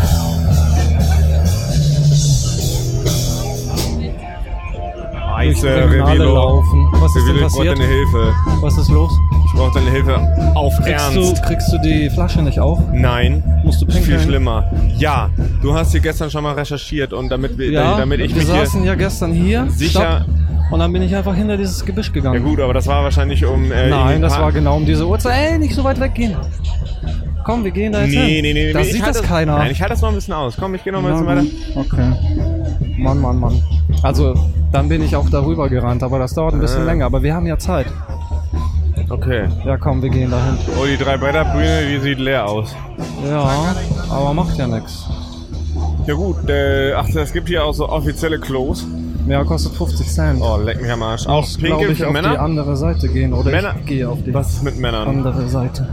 Revilo laufen. Was ist denn passiert? Ich brauche deine Hilfe. Was ist los? Ich brauche deine Hilfe auf Ernst. Kriegst du die Flasche nicht auf? Nein. Musst du pinkeln? Viel schlimmer. Ja, du hast hier gestern schon mal recherchiert und damit ich mich hier... Wir saßen ja gestern hier. Sicher. Und dann bin ich einfach hinter dieses Gebüsch gegangen. Ja gut, aber das war wahrscheinlich um... Nein, das war genau um diese Uhrzeit. Ey, nicht so weit weggehen. Komm, wir gehen da jetzt hin. Nee. Da sieht das keiner. Nein, ich halte das mal ein bisschen aus. Komm, ich gehe noch mal ein bisschen weiter. Okay. Mann. Also... Dann bin ich auch darüber gerannt, aber das dauert ein bisschen länger. Aber wir haben ja Zeit. Okay. Ja, komm, wir gehen dahin. Oh, die 3-Bretter-Bühne, die sieht leer aus. Ja, aber macht ja nichts. Ja gut, es gibt hier auch so offizielle Klos. Ja, kostet 50 Cent. Oh, leck mich am Arsch. Auch Pinkel für Männer? Ich muss auf die andere Seite gehen, oder Männer? Ich gehe auf die Was ist mit Männern? Andere Seite.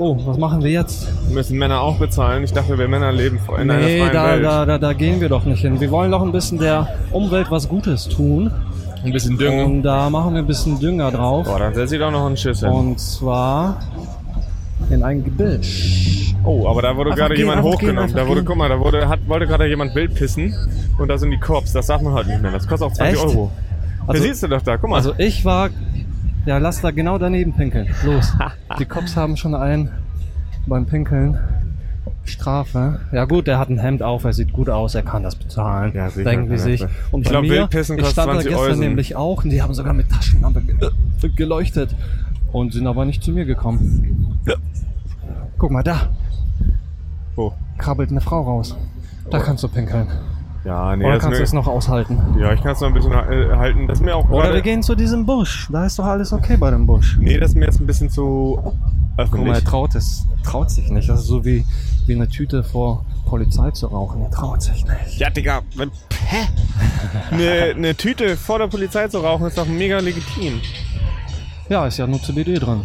Oh, was machen wir jetzt? Müssen Männer auch bezahlen? Ich dachte, wir Männer leben in einer freien Welt. Nee, da gehen wir doch nicht hin. Wir wollen doch ein bisschen der Umwelt was Gutes tun. Ein bisschen Dünger. Und da machen wir ein bisschen Dünger drauf. Boah, dann setzt sie doch noch einen Schiss hin. Und zwar in ein Gebüsch. Oh, aber da wurde gerade jemand hochgenommen. Wollte gerade jemand wild pissen. Und da sind die Cops. Das darf man halt nicht mehr. Das kostet auch 20 Euro. Also, siehst du doch da, guck mal. Also ich war... Ja, lass da genau daneben pinkeln. Los. Die Cops haben schon einen beim Pinkeln. Strafe. Ja gut, der hat ein Hemd auf, er sieht gut aus, er kann das bezahlen. Ja, denken die sich. Und ich glaube, Wildpissen kostet 20 Euro. Ich stand da gestern nämlich auch und die haben sogar mit Taschenlampe geleuchtet und sind aber nicht zu mir gekommen. Guck mal, da. Wo? Krabbelt eine Frau raus. Da kannst du pinkeln. Ja, nee, oder kannst du es noch aushalten? Ja, ich kann es noch ein bisschen halten. Das ist mir auch Oder wir gehen zu diesem Busch. Da ist doch alles okay bei dem Busch. Nee, das ist mir jetzt ein bisschen zu öffentlich. Guck mal, er traut sich nicht. Das ist so wie eine Tüte vor Polizei zu rauchen. Er traut sich nicht. Ja, Digga. Hä? Eine Tüte vor der Polizei zu rauchen ist doch mega legitim. Ja, ist ja nur CBD drin.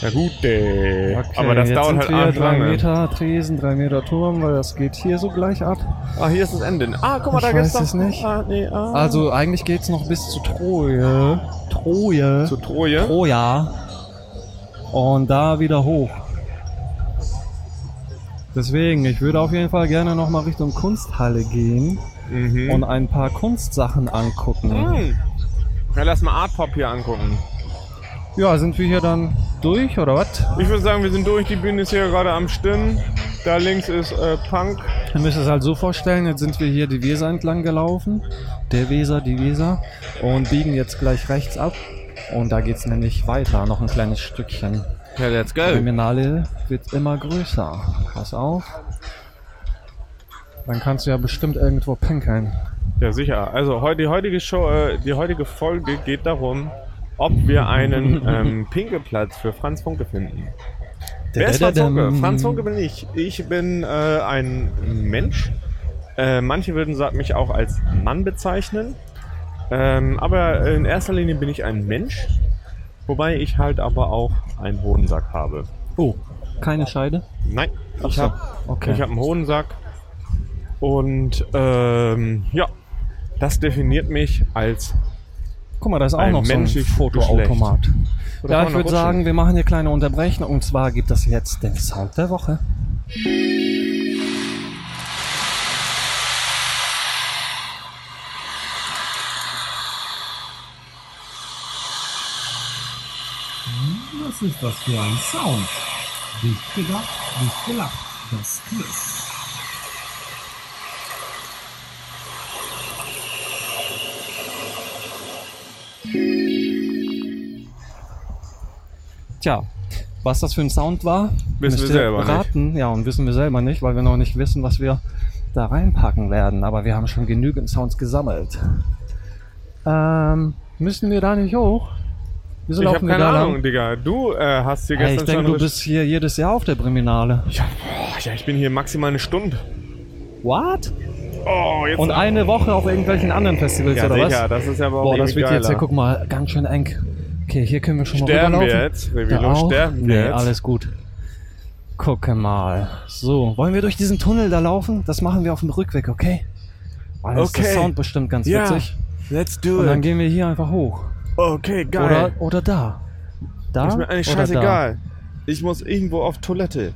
Ja gut, ey. Okay, aber das dauert halt arg lange. 3 Meter Tresen, 3 Meter Turm, weil das geht hier so gleich ab. Ah, hier ist das Ende. Ah, guck mal, da geht's doch. Ich weiß es nicht. Also eigentlich geht's noch bis zu Troje. Zu Troje? Troja. Und da wieder hoch. Deswegen, ich würde auf jeden Fall gerne nochmal Richtung Kunsthalle gehen und ein paar Kunstsachen angucken. Ja, lass mal Art Pop hier angucken. Ja, sind wir hier dann durch, oder was? Ich würde sagen, wir sind durch. Die Bühne ist hier gerade am Stimmen. Da links ist Punk. Ihr müsst es halt so vorstellen, jetzt sind wir hier die Weser entlang gelaufen, die Weser, und biegen jetzt gleich rechts ab und da geht's nämlich weiter, noch ein kleines Stückchen. Ja, let's go. Breminale wird immer größer, pass auf. Dann kannst du ja bestimmt irgendwo pinkeln. Ja, sicher. Also die heutige Folge geht darum, ob wir einen Pinkelplatz für Franz Funke finden. Wer ist Franz Funke? Franz Funke bin ich. Ich bin ein Mensch. Manche würden mich auch als Mann bezeichnen. Aber in erster Linie bin ich ein Mensch. Wobei ich halt aber auch einen Hodensack habe. Oh, keine Scheide? Nein, ich habe einen Hodensack. Und das definiert mich als... Guck mal, da ist auch noch so ein Fotoautomat. Ja, ich würde sagen, wir machen hier kleine Unterbrechung. Und zwar gibt es jetzt den Sound der Woche. Was ist das für ein Sound? Nicht gedacht, nicht gelacht. Das Quiz. Tja, was das für ein Sound war, müsst ihr selber raten. Nicht. Ja, und wissen wir selber nicht, weil wir noch nicht wissen, was wir da reinpacken werden. Aber wir haben schon genügend Sounds gesammelt. Müssen wir da nicht hoch? Wieso ich habe keine Ahnung, lang? Digga. Du hast hier gestern schon... Ich denke, du bist hier jedes Jahr auf der Breminale. Ja, ich bin hier maximal eine Stunde. What? Oh, jetzt und eine Woche auf irgendwelchen anderen Festivals, ja, oder sicher, was? Ja, das ist ja aber auch das wird geiler. Jetzt, ja, guck mal, ganz schön eng. Okay, hier können wir schon mal rüberlaufen. Sterben wir jetzt? Alles gut. Gucke mal. So, wollen wir durch diesen Tunnel da laufen? Das machen wir auf dem Rückweg, okay? Weil okay. Ist der Sound bestimmt ganz witzig. Let's do it. Und dann gehen wir hier einfach hoch. Okay, geil. Oder da. Ist mir eigentlich scheißegal. Ich muss irgendwo auf Toilette.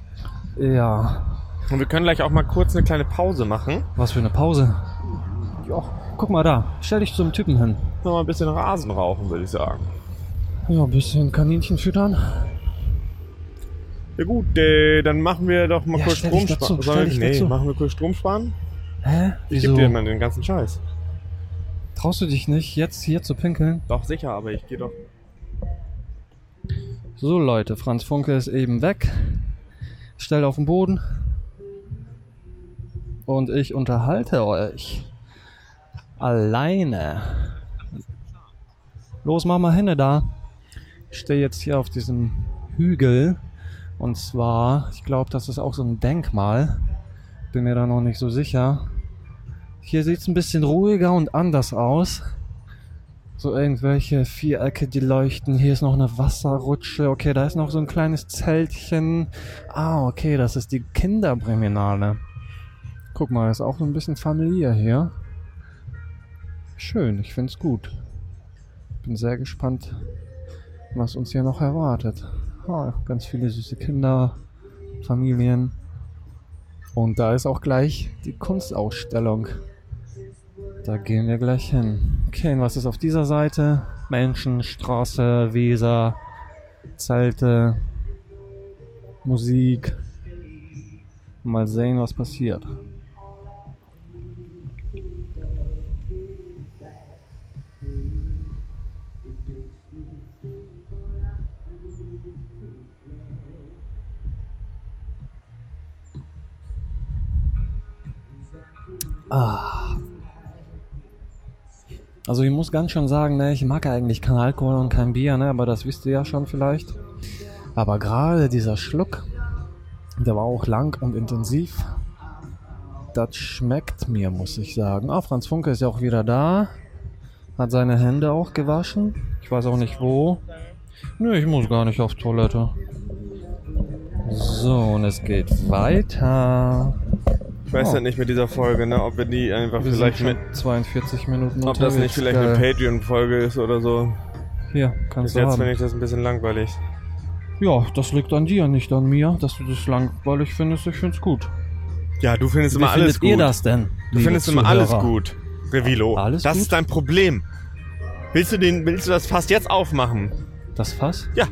Ja. Und wir können gleich auch mal kurz eine kleine Pause machen. Was für eine Pause? Jo, guck mal da. Stell dich zum Typen hin. Noch mal ein bisschen Rasen rauchen, würde ich sagen. Ja, ein bisschen Kaninchen füttern. Ja gut, dann machen wir doch mal kurz Strom sparen. Machen wir kurz Strom sparen? Hä? Wieso? Ich geb dir mal den ganzen Scheiß. Traust du dich nicht, jetzt hier zu pinkeln? Doch, sicher, aber ich geh doch... So Leute, Franz Funke ist eben weg. Stellt auf den Boden. Und ich unterhalte euch. Alleine. Los, mach mal Hände da. Ich stehe jetzt hier auf diesem Hügel und zwar, ich glaube, das ist auch so ein Denkmal, bin mir da noch nicht so sicher. Hier sieht es ein bisschen ruhiger und anders aus, so irgendwelche Vierecke, die leuchten, hier ist noch eine Wasserrutsche, okay, da ist noch so ein kleines Zeltchen, okay, das ist die Kinderbreminale. Guck mal, ist auch so ein bisschen familiär hier. Schön, ich find's gut. Bin sehr gespannt, was uns hier noch erwartet. Ganz viele süße Kinder, Familien. Und da ist auch gleich die Kunstausstellung. Da gehen wir gleich hin. Okay, und was ist auf dieser Seite? Menschen, Straße, Weser, Zelte, Musik. Mal sehen, was passiert. Also ich muss ganz schön sagen, ne, ich mag eigentlich keinen Alkohol und kein Bier, ne, aber das wisst ihr ja schon vielleicht. Aber gerade dieser Schluck, der war auch lang und intensiv. Das schmeckt mir, muss ich sagen. Franz Funke ist ja auch wieder da. Hat seine Hände auch gewaschen. Ich weiß auch nicht wo. Nö, ich muss gar nicht auf Toilette. So, und es geht weiter. Ich weiß ja nicht mit dieser Folge, ne, ob wir die einfach vielleicht mit 42 Minuten, ob das nicht vielleicht eine Patreon-Folge ist oder so. Hier, kannst du haben. Bis jetzt finde ich das ein bisschen langweilig. Ja, das liegt an dir, nicht an mir, dass du das langweilig findest. Ich find's gut. Ja, du findest immer alles gut. Wie findet ihr das denn? Du findest immer alles gut, Revilo. Das ist dein Problem. Willst du das Fass jetzt aufmachen? Das Fass? Ja.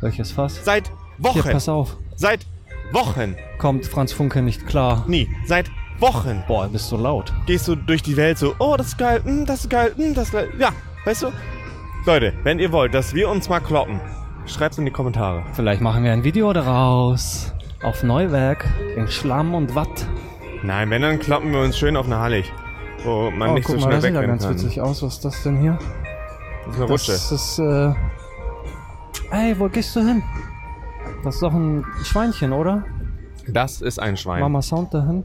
Welches Fass? Seit Wochen. Hier, pass auf. Seit Wochen kommt Franz Funke nicht klar. Nie. Seit Wochen. Boah, bist so laut. Gehst du durch die Welt so, oh, das ist geil, das ist geil, das ist geil. Ja, weißt du? Leute, wenn ihr wollt, dass wir uns mal kloppen, schreibt's in die Kommentare. Vielleicht machen wir ein Video daraus. Auf Neuwerk, in Schlamm und Watt. Nein, wenn, dann kloppen wir uns schön auf eine Hallig. Wo man nicht so schnell wegrennen kann. Das sieht ja ganz witzig aus. Was ist das denn hier? Das ist eine Rutsche. Das ist, ey, wo gehst du hin? Das ist doch ein Schweinchen, oder? Das ist ein Schwein. Mach mal Sound dahin.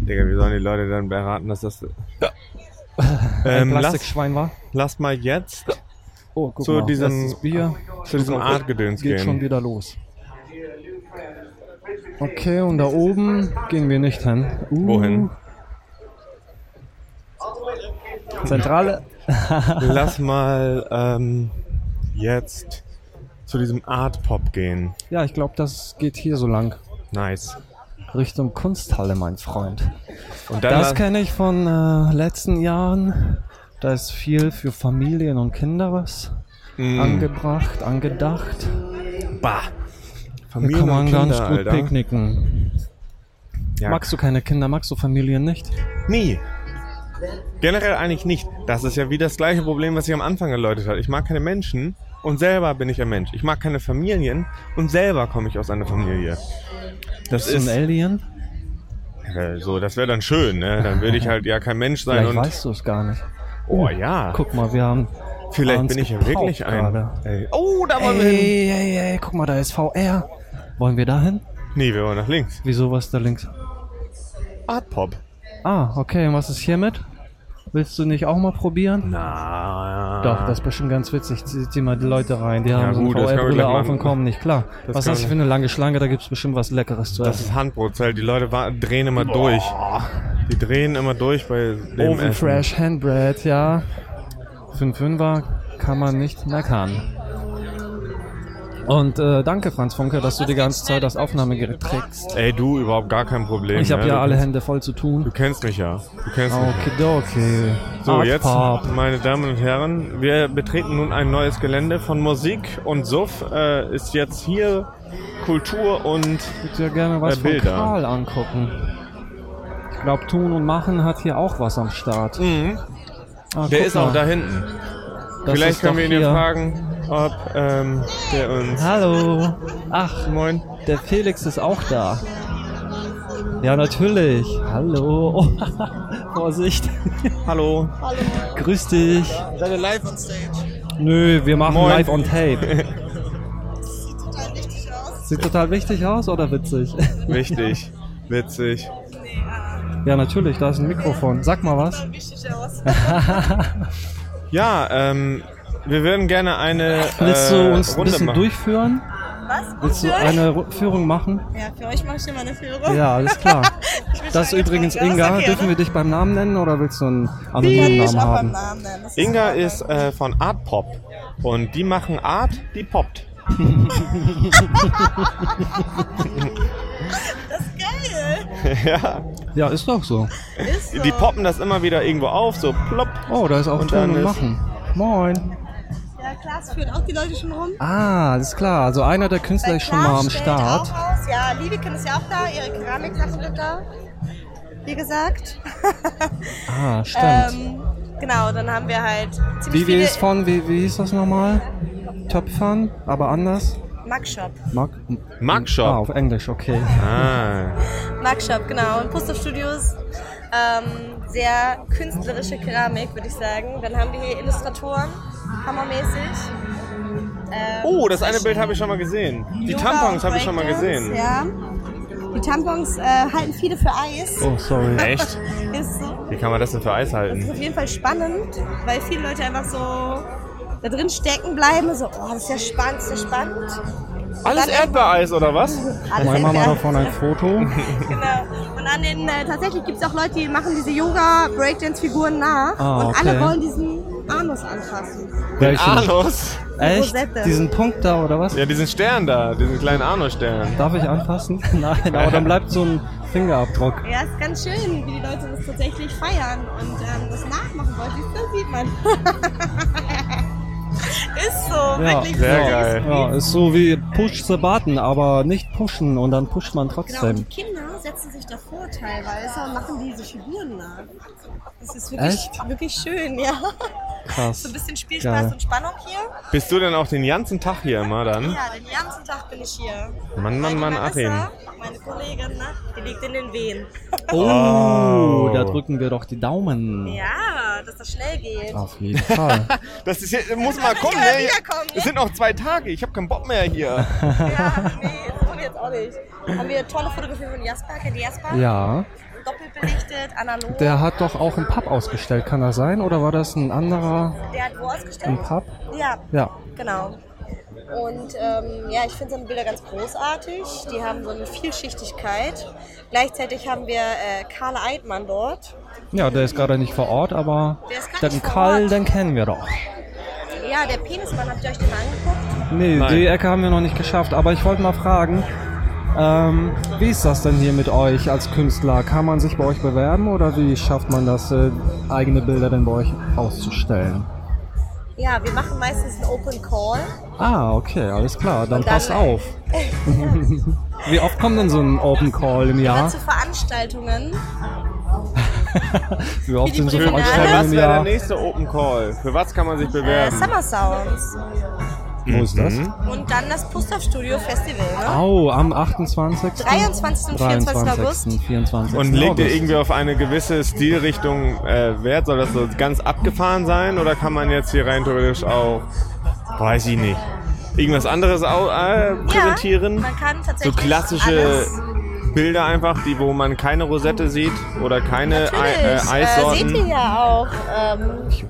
Digga, wie sollen die Leute dann beraten, dass das... Ja. Ein Plastikschwein war? Lass mal jetzt oh, guck zu mal. Diesem Bier, zu diesem Artgedöns gehen. Geht schon wieder los. Okay, und da oben gehen wir nicht hin. Wohin? Zentrale. Lass mal jetzt zu diesem Art Pop gehen. Ja, ich glaube, das geht hier so lang. Nice. Richtung Kunsthalle, mein Freund. Und dann das kenne ich von letzten Jahren. Da ist viel für Familien und Kinder was angebracht, angedacht. Bah. Familien da kann man und Kinder, ganz gut Alter. Picknicken. Ja. Magst du keine Kinder, magst du Familien nicht? Nie. Generell eigentlich nicht. Das ist ja wieder das gleiche Problem, was ich am Anfang erläutert habe. Ich mag keine Menschen und selber bin ich ein Mensch. Ich mag keine Familien und selber komme ich aus einer Familie. Das ist ein Alien? So, das wäre dann schön, ne? Dann würde ich halt ja kein Mensch sein. Vielleicht und weißt du es gar nicht. Oh ja. Guck mal, wir haben... Vielleicht bin ich ja wirklich ein... Ey. Oh, da wollen wir hin. Ey, guck mal, da ist VR. Wollen wir da hin? Nee, wir wollen nach links. Wieso, was ist da links? Art Pop. Ah, okay, und was ist hiermit? Willst du nicht auch mal probieren? Na. Doch, das ist bestimmt ganz witzig. Zieh mal die Leute rein, die haben so eine VR-Brille auf und kommen nicht klar. Was hast du für eine lange Schlange? Da gibt es bestimmt was Leckeres zu essen. Das ist Handbrotzelt, die Leute drehen immer durch. Die drehen immer durch bei dem Oven Fresh Handbread, ja. 5,5er kann man nicht meckern. Und danke, Franz Funke, dass du die ganze Zeit das Aufnahmegerät trägst. Ey, du, überhaupt gar kein Problem. Ich habe ja alle Hände voll zu tun. Du kennst mich ja. Okay. So, Art jetzt, Pop. Meine Damen und Herren, wir betreten nun ein neues Gelände von Musik und Suff. Ist jetzt hier Kultur und ich würde ja gerne was von Karl angucken. Ich glaube, Tun und Machen hat hier auch was am Start. Mhm. Ah, der ist auch da hinten. Das vielleicht können wir ihn ja fragen, ob der uns... Hallo. Ach, moin. Der Felix ist auch da. Ja, natürlich. Hallo. Oh, Vorsicht. Hallo. Hallo. Grüß dich. Seid ihr live on stage? Nö, wir machen moin. Live on tape. Sieht total wichtig aus. Sieht total wichtig aus oder witzig? Wichtig. Witzig. Ja, natürlich, da ist ein Mikrofon. Sag mal was. Ja, wir würden gerne eine Runde willst du uns Runde ein bisschen machen. Durchführen? Was? Willst du eine Führung machen? Ja, für euch mache ich immer eine Führung. Ja, alles klar. Das ist übrigens Inga. Okay, dürfen wir dich beim Namen nennen oder willst du einen anonymen Namen haben? Inga ist von Art Pop. Und die machen Art, die poppt. Das ist geil. Ja, ist doch so. Ist so. Die poppen das immer wieder irgendwo auf, so plopp. Oh, da ist auch Tun und Machen. Moin. Ja, Klaas führt auch die Leute schon rum. Ah, das ist klar. Also einer der Künstler ist schon mal am Start. Ja, Liebekin ist ja auch da, ihre Keramiksachen sind da. Wie gesagt. Ah, stimmt. Genau, dann haben wir halt ziemlich viele... Wie hieß das nochmal? Töpfern, aber anders? Magshop. Magshop? Ah, auf Englisch, okay. Ah. Magshop, genau. Und Pustoff Studios. Sehr künstlerische Keramik, würde ich sagen. Dann haben wir hier Illustratoren, hammermäßig. Das eine Bild habe ich schon mal gesehen. Die Tampons habe ich schon mal gesehen. Ja. Die Tampons halten viele für Eis. Oh, sorry. Echt? Ist so. Wie kann man das denn für Eis halten? Das ist auf jeden Fall spannend, weil viele Leute einfach so... da drin stecken bleiben, so, oh, das ist ja spannend, das ist ja spannend. Alles Erdbeereis, oder was? Meine Mama hat davon ein Foto. Genau. Und an den, tatsächlich gibt es auch Leute, die machen diese Yoga-Breakdance-Figuren nach. Ah, und okay. Alle wollen diesen Anus anfassen. Welchen? Anus? Echt? Diesen Punkt da, oder was? Ja, diesen Stern da, diesen kleinen Anus-Stern. Darf ich anfassen? Nein, aber dann bleibt so ein Fingerabdruck. Ja, ist ganz schön, wie die Leute das tatsächlich feiern und das nachmachen wollen. Das sieht man. Ist so, ja, wirklich sehr so. Geil. Ja, ist so wie Push the Button, aber nicht pushen und dann pusht man trotzdem. Genau, und die Kinder setzen sich davor teilweise und machen diese Figuren nach. Das ist wirklich, wirklich schön, ja. Krass. So ein bisschen Spielspaß und Spannung hier. Bist du denn auch den ganzen Tag hier immer dann? Ja, den ganzen Tag bin ich hier. Mann, Marissa, Achim. Meine Kollegin, die liegt in den Wehen. Oh, da drücken wir doch die Daumen. Ja, dass das schnell geht. Auf jeden Fall. Das ist jetzt, muss mal kommen, ne? Es sind noch 2 Tage, ich habe keinen Bock mehr hier. Ja, nee, das haben wir jetzt auch nicht. Haben wir tolle Fotografie von Jasper, kennt ihr Jasper? Ja. Doppelbelichtet, analog. Der hat doch auch einen Pub ausgestellt, kann das sein? Oder war das ein anderer? Der hat wo ausgestellt? Ein Pub? Ja. Genau. Und ja, ich finde seine Bilder ganz großartig. Die haben so eine Vielschichtigkeit. Gleichzeitig haben wir Karl Eidmann dort. Ja, der ist gerade nicht vor Ort, aber den Karl, den kennen wir doch. Ja, der Penismann, habt ihr euch den mal angeguckt? Nee, nein, die Ecke haben wir noch nicht geschafft. Aber ich wollte mal fragen, wie ist das denn hier mit euch als Künstler? Kann man sich bei euch bewerben oder wie schafft man das, eigene Bilder denn bei euch auszustellen? Ja, wir machen meistens einen Open Call. Ah, okay, alles klar. Dann passt auf. Ja. Wie oft kommt denn so ein Open Call im Jahr? Oder zu Veranstaltungen. Wie oft sind so Veranstaltungen im Jahr? Was wäre der nächste Open Call? Für was kann man sich bewerben? Summer Sounds. Wo ist das? Und dann das Pustoff Studio Festival. Ne? Oh, am 28. 23. und 24. August. Und legt ihr irgendwie auf eine gewisse Stilrichtung Wert? Soll das so ganz abgefahren sein? Oder kann man jetzt hier rein theoretisch auch, weiß ich nicht, irgendwas anderes präsentieren? Ja, man kann tatsächlich so klassische alles. Bilder einfach, die, wo man keine Rosette sieht oder keine Eissorten. Seht ihr ja auch.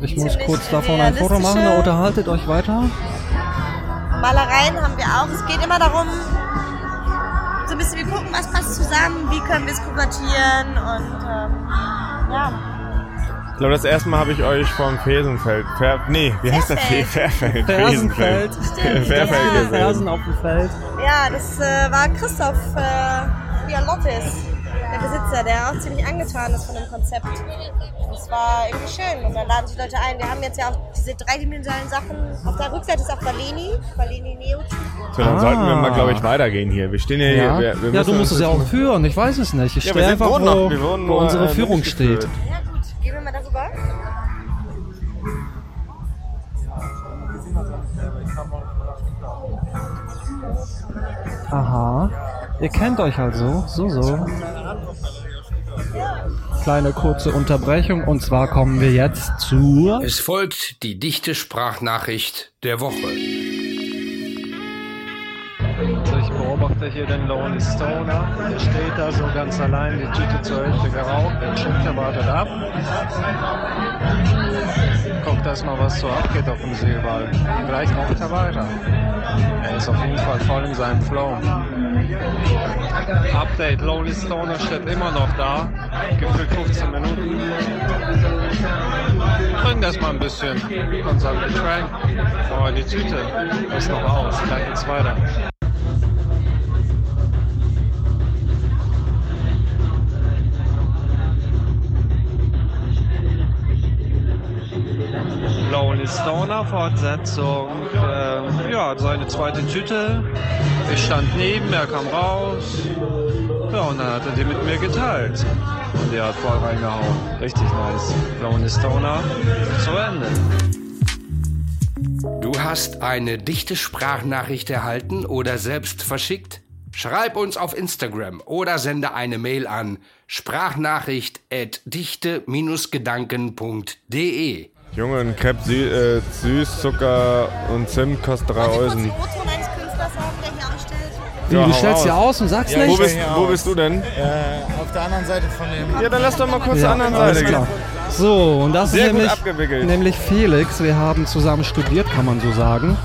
Ich muss kurz davon ein Foto machen. Unterhaltet euch weiter. Malereien haben wir auch. Es geht immer darum, so ein bisschen, wir gucken, was passt zusammen, wie können wir es kuratieren und ja. Ich glaube, das erste Mal habe ich euch vom Felsenfeld. Wie heißt das? Fährfeld. Felsenfeld. Fährfeld. Felsen auf dem Feld. Ja, das war Christoph Bialottes, der Besitzer, der auch ziemlich angetan ist von dem Konzept. Das war irgendwie schön und dann laden sich Leute ein. Wir haben jetzt ja auch diese dreidimensionalen Sachen. Auf der Rückseite ist auch Valeni Neotyp. So, dann sollten wir mal, glaube ich, weitergehen hier. Wir stehen hier. Ja, wir du musst es ja auch führen. Ich weiß es nicht. Ich stehe einfach, wo unsere Führung steht. Ja, gut. Gehen wir mal darüber. Aha. Ihr kennt euch halt so. Kleine kurze Unterbrechung und zwar kommen wir jetzt zu... Es folgt die dichte Sprachnachricht der Woche. Ich beobachte hier den Lonely Stoner. Der steht da so ganz allein, die Tüte zur Hälfte geraucht, der Schutter wartet ab. Guckt erstmal, was so abgeht auf dem Seewald. Gleich raucht er weiter. Er ist auf jeden Fall voll in seinem Flow. Update, Lonely Stoner steht immer noch da. Gefühlt 15 Minuten. Bring das mal ein bisschen von seinem Getränk. Aber die Tüte ist noch aus, gleich geht's weiter. Lonely Stoner Fortsetzung, seine zweite Tüte, ich stand neben, er kam raus, ja, und dann hat er die mit mir geteilt und der hat voll reingehauen, richtig nice. Lonely Stoner zu Ende. Du hast eine dichte Sprachnachricht erhalten oder selbst verschickt? Schreib uns auf Instagram oder sende eine Mail an sprachnachricht@dichte-gedanken.de. Junge, ein Crepe süß, Zucker und Zimt kostet 3 Eusen. Kannst du kurz den Motor eines Künstlers haben, der hier anstellt? Ja, du stellst hier aus und sagst nichts? Wo bist du denn? Auf der anderen Seite von dem... Ja, dann lass doch mal kurz zur anderen Seite gehen. So, und das sehr ist nämlich Felix. Wir haben zusammen studiert, kann man so sagen.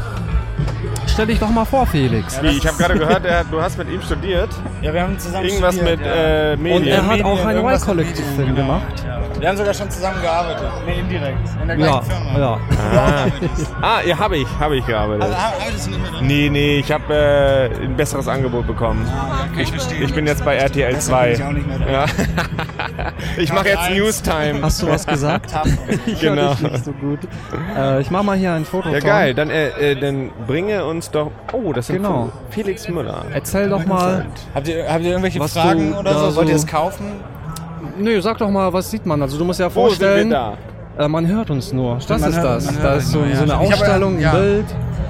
Stell dich doch mal vor, Felix. Ja, ich habe gerade gehört, du hast mit ihm studiert. Ja, wir haben zusammen irgendwas studiert. Irgendwas mit Medien. Und er hat Medien, auch einen Y-Kollektiv-Film gemacht. Ja. Wir haben sogar schon zusammengearbeitet. Nee, indirekt. In der gleichen Firma. Ja. Habe ich gearbeitet. Also arbeitest du nicht mehr dran? Nee, ich habe ein besseres Angebot bekommen. Ah, okay. Ich bin jetzt bei RTL 2. Ja. Ich mache jetzt Newstime. Hast du was gesagt? Ich genau. Hör dich nicht so gut. Ich mache mal hier ein Foto. Ja, geil. Dann bringe uns doch... Oh, das ist genau. Felix Müller. Erzähl doch mal... Habt ihr irgendwelche Fragen oder so? Wollt ihr es kaufen? Nö, sag doch mal, was sieht man? Also du musst ja vorstellen... Wo sind wir da? Man hört uns nur. Das man ist hört, das. Da ist so eine Ausstellung, ein Bild.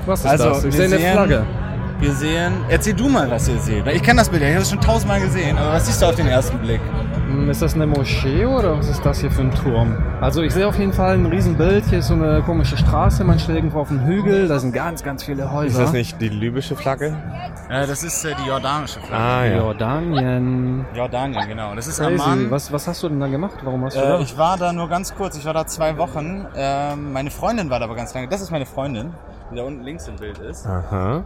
Was ist also, das? Ich sehe eine Flagge. Wir sehen... Erzähl du mal, was ihr seht. Ich kenne das Bild ja. Ich habe es schon 1000-mal gesehen. Aber was siehst du auf den ersten Blick? Ist das eine Moschee oder was ist das hier für ein Turm? Also ich sehe auf jeden Fall ein Riesenbild. Hier ist so eine komische Straße. Man steht irgendwo auf einem Hügel. Da sind ganz, ganz viele Häuser. Ist das nicht die libysche Flagge? Das ist die jordanische Flagge. Ah, ja. Jordanien, genau. Das ist Amman. Was hast du denn da gemacht? Warum warst du da? Ich war da nur ganz kurz. Ich war da 2 Wochen. Meine Freundin war da aber ganz lange. Das ist meine Freundin, die da unten links im Bild ist. Aha.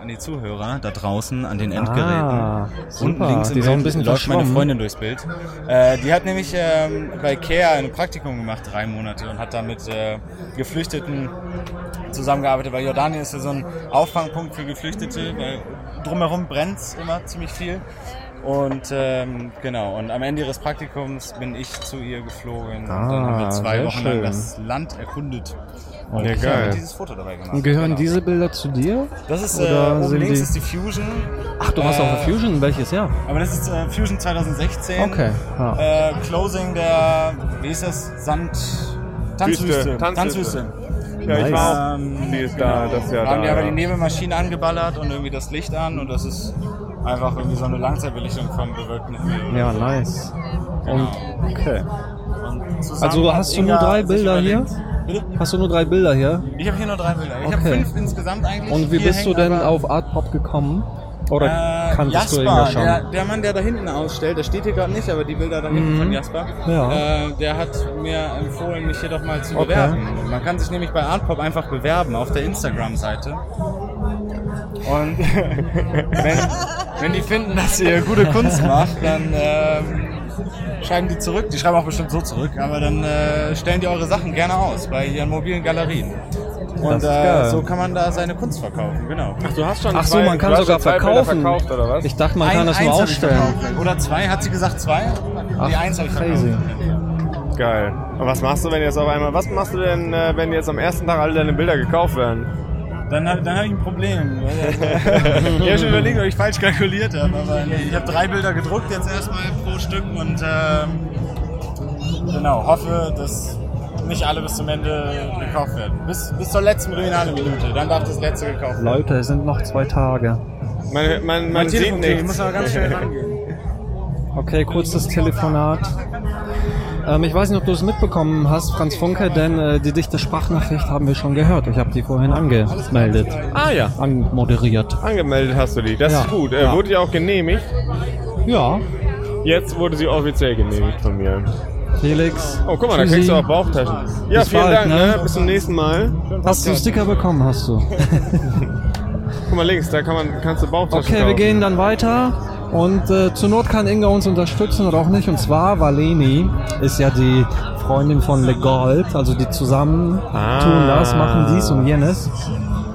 An die Zuhörer da draußen, an den Endgeräten. Super. Unten links im Bild läuft meine Freundin durchs Bild. Die hat nämlich bei Ikea ein Praktikum gemacht, 3 Monate, und hat da mit Geflüchteten zusammengearbeitet, weil Jordanien ist ja so ein Auffangpunkt für Geflüchtete, weil drumherum brennt es immer ziemlich viel. Und genau, und am Ende ihres Praktikums bin ich zu ihr geflogen und dann haben wir 2 Wochen lang das Land erkundet. Und ja, ich habe dieses Foto dabei gemacht. Und gehören diese Bilder zu dir? Das ist, links ist die Fusion. Ach, du warst auch eine Fusion? Welches Jahr? Aber das ist Fusion 2016. Okay. Ja. Closing der, wie ist das? Tanzwüste. Ja, nice. Ich war auch. Die ist da, das Jahr da. Da haben die aber die Nebelmaschine angeballert und irgendwie das Licht an und das ist einfach irgendwie so eine Langzeitbelichtung vom bewölkten Himmel. Ja, nice. Genau. Und, okay. Und also hast du nur 3 Bilder hier? Bitte? Hast du nur 3 Bilder hier? Ich habe hier nur 3 Bilder. Ich habe 5 insgesamt eigentlich. Und wie bist du denn auf Art Pop gekommen? Oder kanntest du Inga schon? Jasper, der Mann, der da hinten ausstellt, der steht hier gerade nicht, aber die Bilder da hinten von Jasper, der hat mir empfohlen, mich hier doch mal zu bewerben. Man kann sich nämlich bei Art Pop einfach bewerben auf der Instagram-Seite. Und wenn die finden, dass ihr gute Kunst macht, dann... schreiben die zurück, die schreiben auch bestimmt so zurück, aber dann stellen die eure Sachen gerne aus bei ihren mobilen Galerien. Und so kann man da seine Kunst verkaufen, genau. Ach, du hast schon. Ach so, man kann sogar verkaufen. Verkauft, oder was? Ich dachte, man kann das nur ausstellen. Oder 2, hat sie gesagt 2? Die 1 habe ich verkauft. Geil. Und was machst du, wenn jetzt auf einmal, was machst du denn, wenn jetzt am ersten Tag alle deine Bilder gekauft werden? Dann habe ich ein Problem. Ich habe schon überlegt, ob ich falsch kalkuliert habe. Aber nee, ich habe 3 Bilder gedruckt jetzt erstmal pro Stück und genau, hoffe, dass nicht alle bis zum Ende gekauft werden. Bis zur letzten Breminale Minute. Dann darf das letzte gekauft werden. Leute, es sind noch 2 Tage. Man sieht nichts. Ich muss aber ganz schnell rangehen. Okay, kurzes Telefonat. Ich weiß nicht, ob du es mitbekommen hast, Franz Funke, denn die dichte Sprachnachricht haben wir schon gehört. Ich habe die vorhin angemeldet. Ah ja. Anmoderiert. Angemeldet hast du die, das ist gut. Wurde die auch genehmigt? Ja. Jetzt wurde sie offiziell genehmigt von mir. Felix. Oh, guck mal, da kriegst du auch Bauchtaschen. Ja, vielen Dank, ne? Bis zum nächsten Mal. Hast du einen Sticker bekommen, hast du. Guck mal links, da kannst du Bauchtaschen kaufen. Okay, wir gehen dann weiter. Und zur Not kann Inga uns unterstützen oder auch nicht. Und zwar Valeni ist ja die Freundin von Le Gold. Also die zusammen tun das, machen dies und jenes.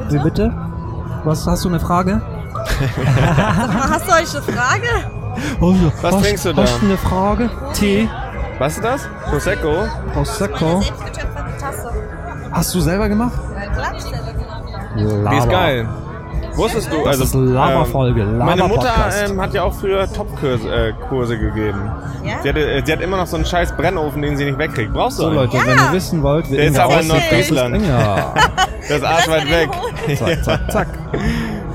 Sie bitte? Was, hast du eine Frage? Hast du euch eine Frage? Was trinkst du da? Hast du eine Frage? Tee. Was ist das? Prosecco. Hast du selber gemacht? Die ist geil. Wusstest du, also das ist Laberfolge. Meine Mutter hat ja auch früher Top-Kurse gegeben. Ja? Sie hat immer noch so einen scheiß Brennofen, den sie nicht wegkriegt. Brauchst du so einen? Leute, wenn ihr wissen wollt, der ist aber in Nordfriesland. Das Arsch weit weg. Zack, zack, zack.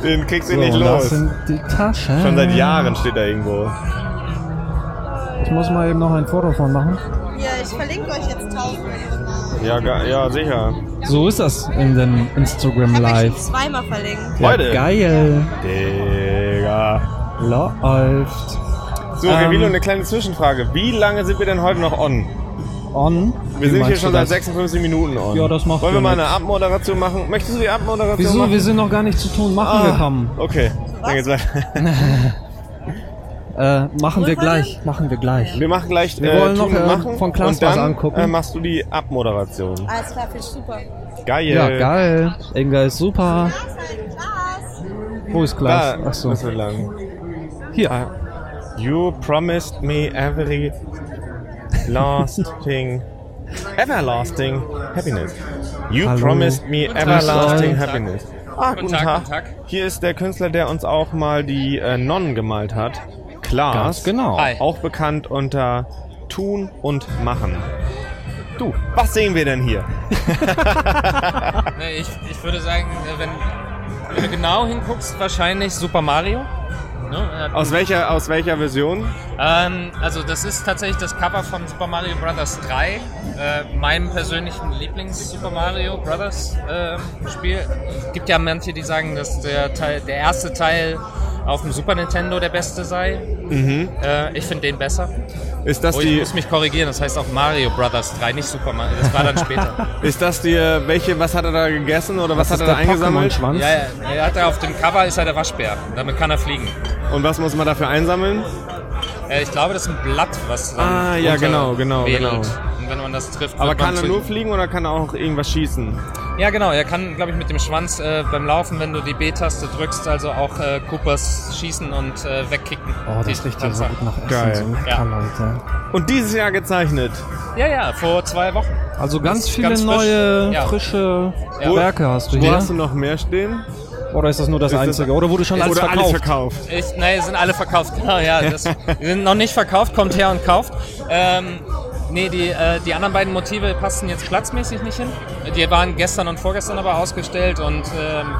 Den kriegst du nicht los. Das sind die Taschen. Schon seit Jahren steht da irgendwo. Ich muss mal eben noch ein Foto von machen. Ja, ich verlinke euch jetzt 1000. Ja, sicher. So ist das in den Instagram Live. Ich hab 2-mal verlinkt. Ja, geil. Digga. Läuft. So, Revilo, eine kleine Zwischenfrage. Wie lange sind wir denn heute noch on? On? Wir sind hier schon seit 56 Minuten on. Ja, das macht Wollen wir mal eine Abmoderation machen? Möchtest du die Abmoderation machen? Wieso? Wir sind noch gar nicht zu tun. Machen wir. Okay. Dann geht's weiter. Machen wir gleich. Wir machen gleich. Wir wollen noch von Klaas was angucken. Machst du die Abmoderation. Alles klar, finde ich super. Geil. Ja, geil. Inga ist super. Wo ist Klaas? Ach so. Hier. You promised me every lasting, everlasting happiness. You Hallo. Promised me everlasting happiness. Ah, guten Tag. Guten Tag. Hier ist der Künstler, der uns auch mal die Nonnen gemalt hat. Klaas, genau. Auch bekannt unter Tun und Machen. Du, was sehen wir denn hier? Ich würde sagen, wenn du genau hinguckst, wahrscheinlich Super Mario. Ne? Aus welcher Version? Also das ist tatsächlich das Cover von Super Mario Bros. 3, meinem persönlichen Lieblings-Super Mario Bros. Spiel. Es gibt ja manche, die sagen, dass der erste Teil auf dem Super Nintendo der beste sei. Mhm. Ich finde den besser. Ist das ich muss mich korrigieren, das heißt auch Mario Bros. 3, nicht Super Mario, das war dann später. Ist das was hat er da gegessen oder was hat er da eingesammelt? Ja, auf dem Cover ist er der Waschbär, damit kann er fliegen. Und was muss man dafür einsammeln? Ich glaube, das ist ein Blatt, was dann genau. Und wenn man das trifft... Aber kann er nur fliegen oder kann er auch irgendwas schießen? Ja, genau. Er kann, glaube ich, mit dem Schwanz beim Laufen, wenn du die B-Taste drückst, also auch Coopers schießen und wegkicken. Oh, das riecht ja so gut nach Essen. Geil. So lecker, ja. Leute. Und dieses Jahr gezeichnet? Ja, vor 2 Wochen. Also ganz viele neue, frische Werke hast du hier. Wo hast du noch mehr stehen? Oder ist das nur das Einzige? Oder wurde schon alles verkauft? Nein, sind alle verkauft. Genau, ja. Die sind noch nicht verkauft, kommt her und kauft. Die anderen beiden Motive passen jetzt platzmäßig nicht hin. Die waren gestern und vorgestern aber ausgestellt und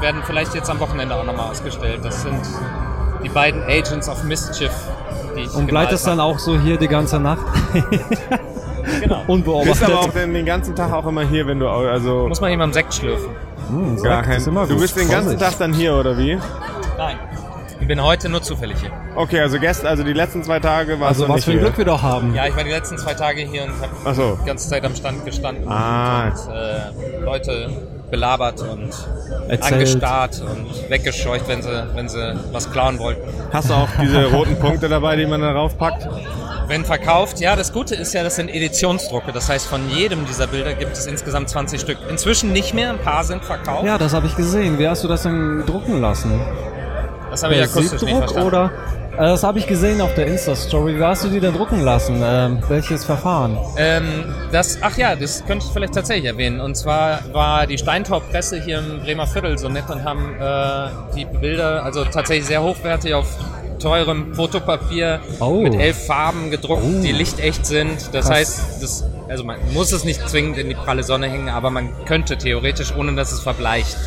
werden vielleicht jetzt am Wochenende auch nochmal ausgestellt. Das sind die beiden Agents of Mischief, die ich Und bleibt es dann auch so hier die ganze Nacht? Genau. Unbeobachtet. Du bist aber auch den ganzen Tag auch immer hier, wenn du... Also muss man jemandem Sekt schlürfen. Du bist den ganzen Tag dann hier, oder wie? Nein. Ich bin heute nur zufällig hier. Okay, also gestern, die letzten 2 Tage war es also was für ein Glück wir doch haben. Ja, ich war die letzten 2 Tage hier und habe die ganze Zeit am Stand gestanden und Leute belabert und erzählt, angestarrt und weggescheucht, wenn sie was klauen wollten. Hast du auch diese roten Punkte dabei, die man da raufpackt? Wenn verkauft, ja, das Gute ist ja, das sind Editionsdrucke. Das heißt, von jedem dieser Bilder gibt es insgesamt 20 Stück. Inzwischen nicht mehr, ein paar sind verkauft. Ja, das habe ich gesehen. Wie hast du das denn drucken lassen? Das habe ich akustisch nicht verstanden. Oder? Das habe ich gesehen auf der Insta-Story. Wie hast du die denn drucken lassen? Welches Verfahren? Das könnte ich vielleicht tatsächlich erwähnen. Und zwar war die Steintorpresse hier im Bremer Viertel so nett und haben die Bilder, also tatsächlich sehr hochwertig auf teurem Fotopapier mit 11 Farben gedruckt, die lichtecht sind. Das heißt, also man muss es nicht zwingend in die pralle Sonne hängen, aber man könnte theoretisch, ohne dass es verbleicht.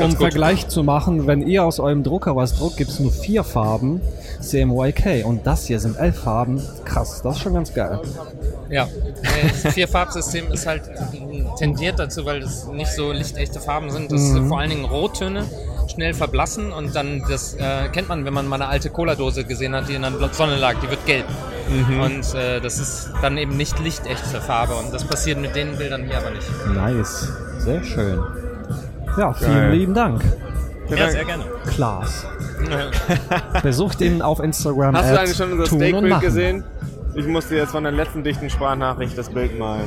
Um Vergleich zu machen, wenn ihr aus eurem Drucker was druckt, gibt es nur 4 Farben, CMYK. Und das hier sind 11 Farben. Krass, das ist schon ganz geil. Ja, das 4-Farbsystem ist halt tendiert dazu, weil das nicht so lichtechte Farben sind, dass vor allen Dingen Rottöne schnell verblassen und dann, das kennt man, wenn man mal eine alte Cola-Dose gesehen hat, die in der Sonne lag, die wird gelb. Mhm. Und das ist dann eben nicht lichtechte Farbe und das passiert mit den Bildern hier aber nicht. Nice, sehr schön. Ja, vielen lieben Dank. Ja, sehr gerne. Klaas. Besucht ihn auf Instagram. Hast du eigentlich schon unser Steakbild gesehen? Ich musste jetzt von der letzten dichten Sprachnachricht das Bild malen.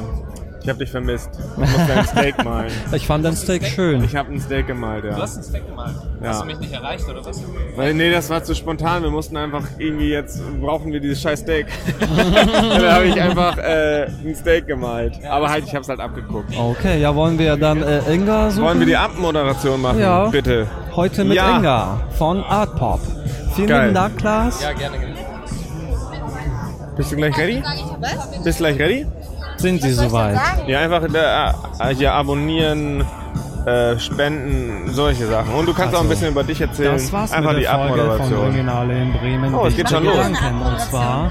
Ich habe dich vermisst. Ich musste ein Steak malen. Ich fand dein Steak schön. Ich habe ein Steak gemalt, ja. Du hast ein Steak gemalt? Ja. Hast du mich nicht erreicht, oder was? Nee, das war zu spontan. Wir mussten einfach irgendwie brauchen wir dieses scheiß Steak. Da habe ich einfach ein Steak gemalt. Ja, aber ich habe es halt abgeguckt. Okay, ja, wollen wir dann Inga suchen? Wollen wir die Abmoderation machen? Ja. Bitte. Heute mit Inga von Art Pop. Vielen lieben Dank, Klaas. Ja, gerne. Bist du gleich ready? Sind sie soweit? Ja, einfach hier abonnieren, spenden, solche Sachen. Und du kannst auch ein bisschen über dich erzählen. Das war's einfach mit der Folge von Breminale in Bremen. Oh, es geht schon los. Und zwar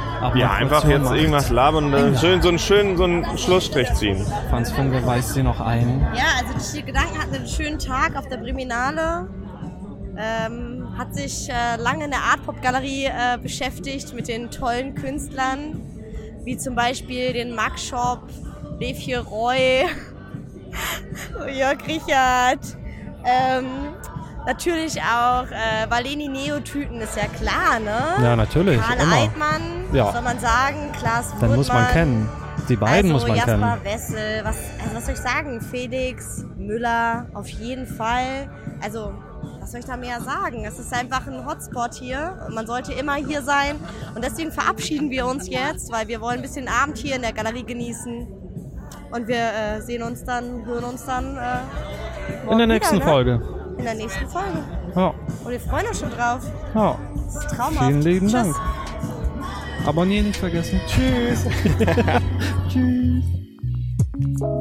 einfach jetzt irgendwas labern und schön so einen Schlussstrich ziehen. Franz Funke weist sie noch ein. Ja, also die Gedanken hatten einen schönen Tag auf der Breminale. Hat sich lange in der Art-Pop-Galerie beschäftigt mit den tollen Künstlern. Wie zum Beispiel den Magshop, Lev Roy, Jörg Richard, natürlich auch Valeni Neotüten, ist ja klar, ne? Ja, natürlich. Karl Eidmann, soll man sagen, Klaas Wurtmann. Dann muss man kennen. Die beiden muss man Jasper kennen. Jasper, Wessel, was soll ich sagen? Felix Müller, auf jeden Fall. Also was soll ich da mehr sagen? Es ist einfach ein Hotspot hier. Man sollte immer hier sein. Und deswegen verabschieden wir uns jetzt, weil wir wollen ein bisschen Abend hier in der Galerie genießen. Und wir sehen uns dann, hören uns dann in der nächsten Folge. In der nächsten Folge. Ja. Und wir freuen uns schon drauf. Ja. Das ist traumhaft. Vielen lieben Tschüss. Dank. Abonnieren nicht vergessen. Tschüss. Tschüss.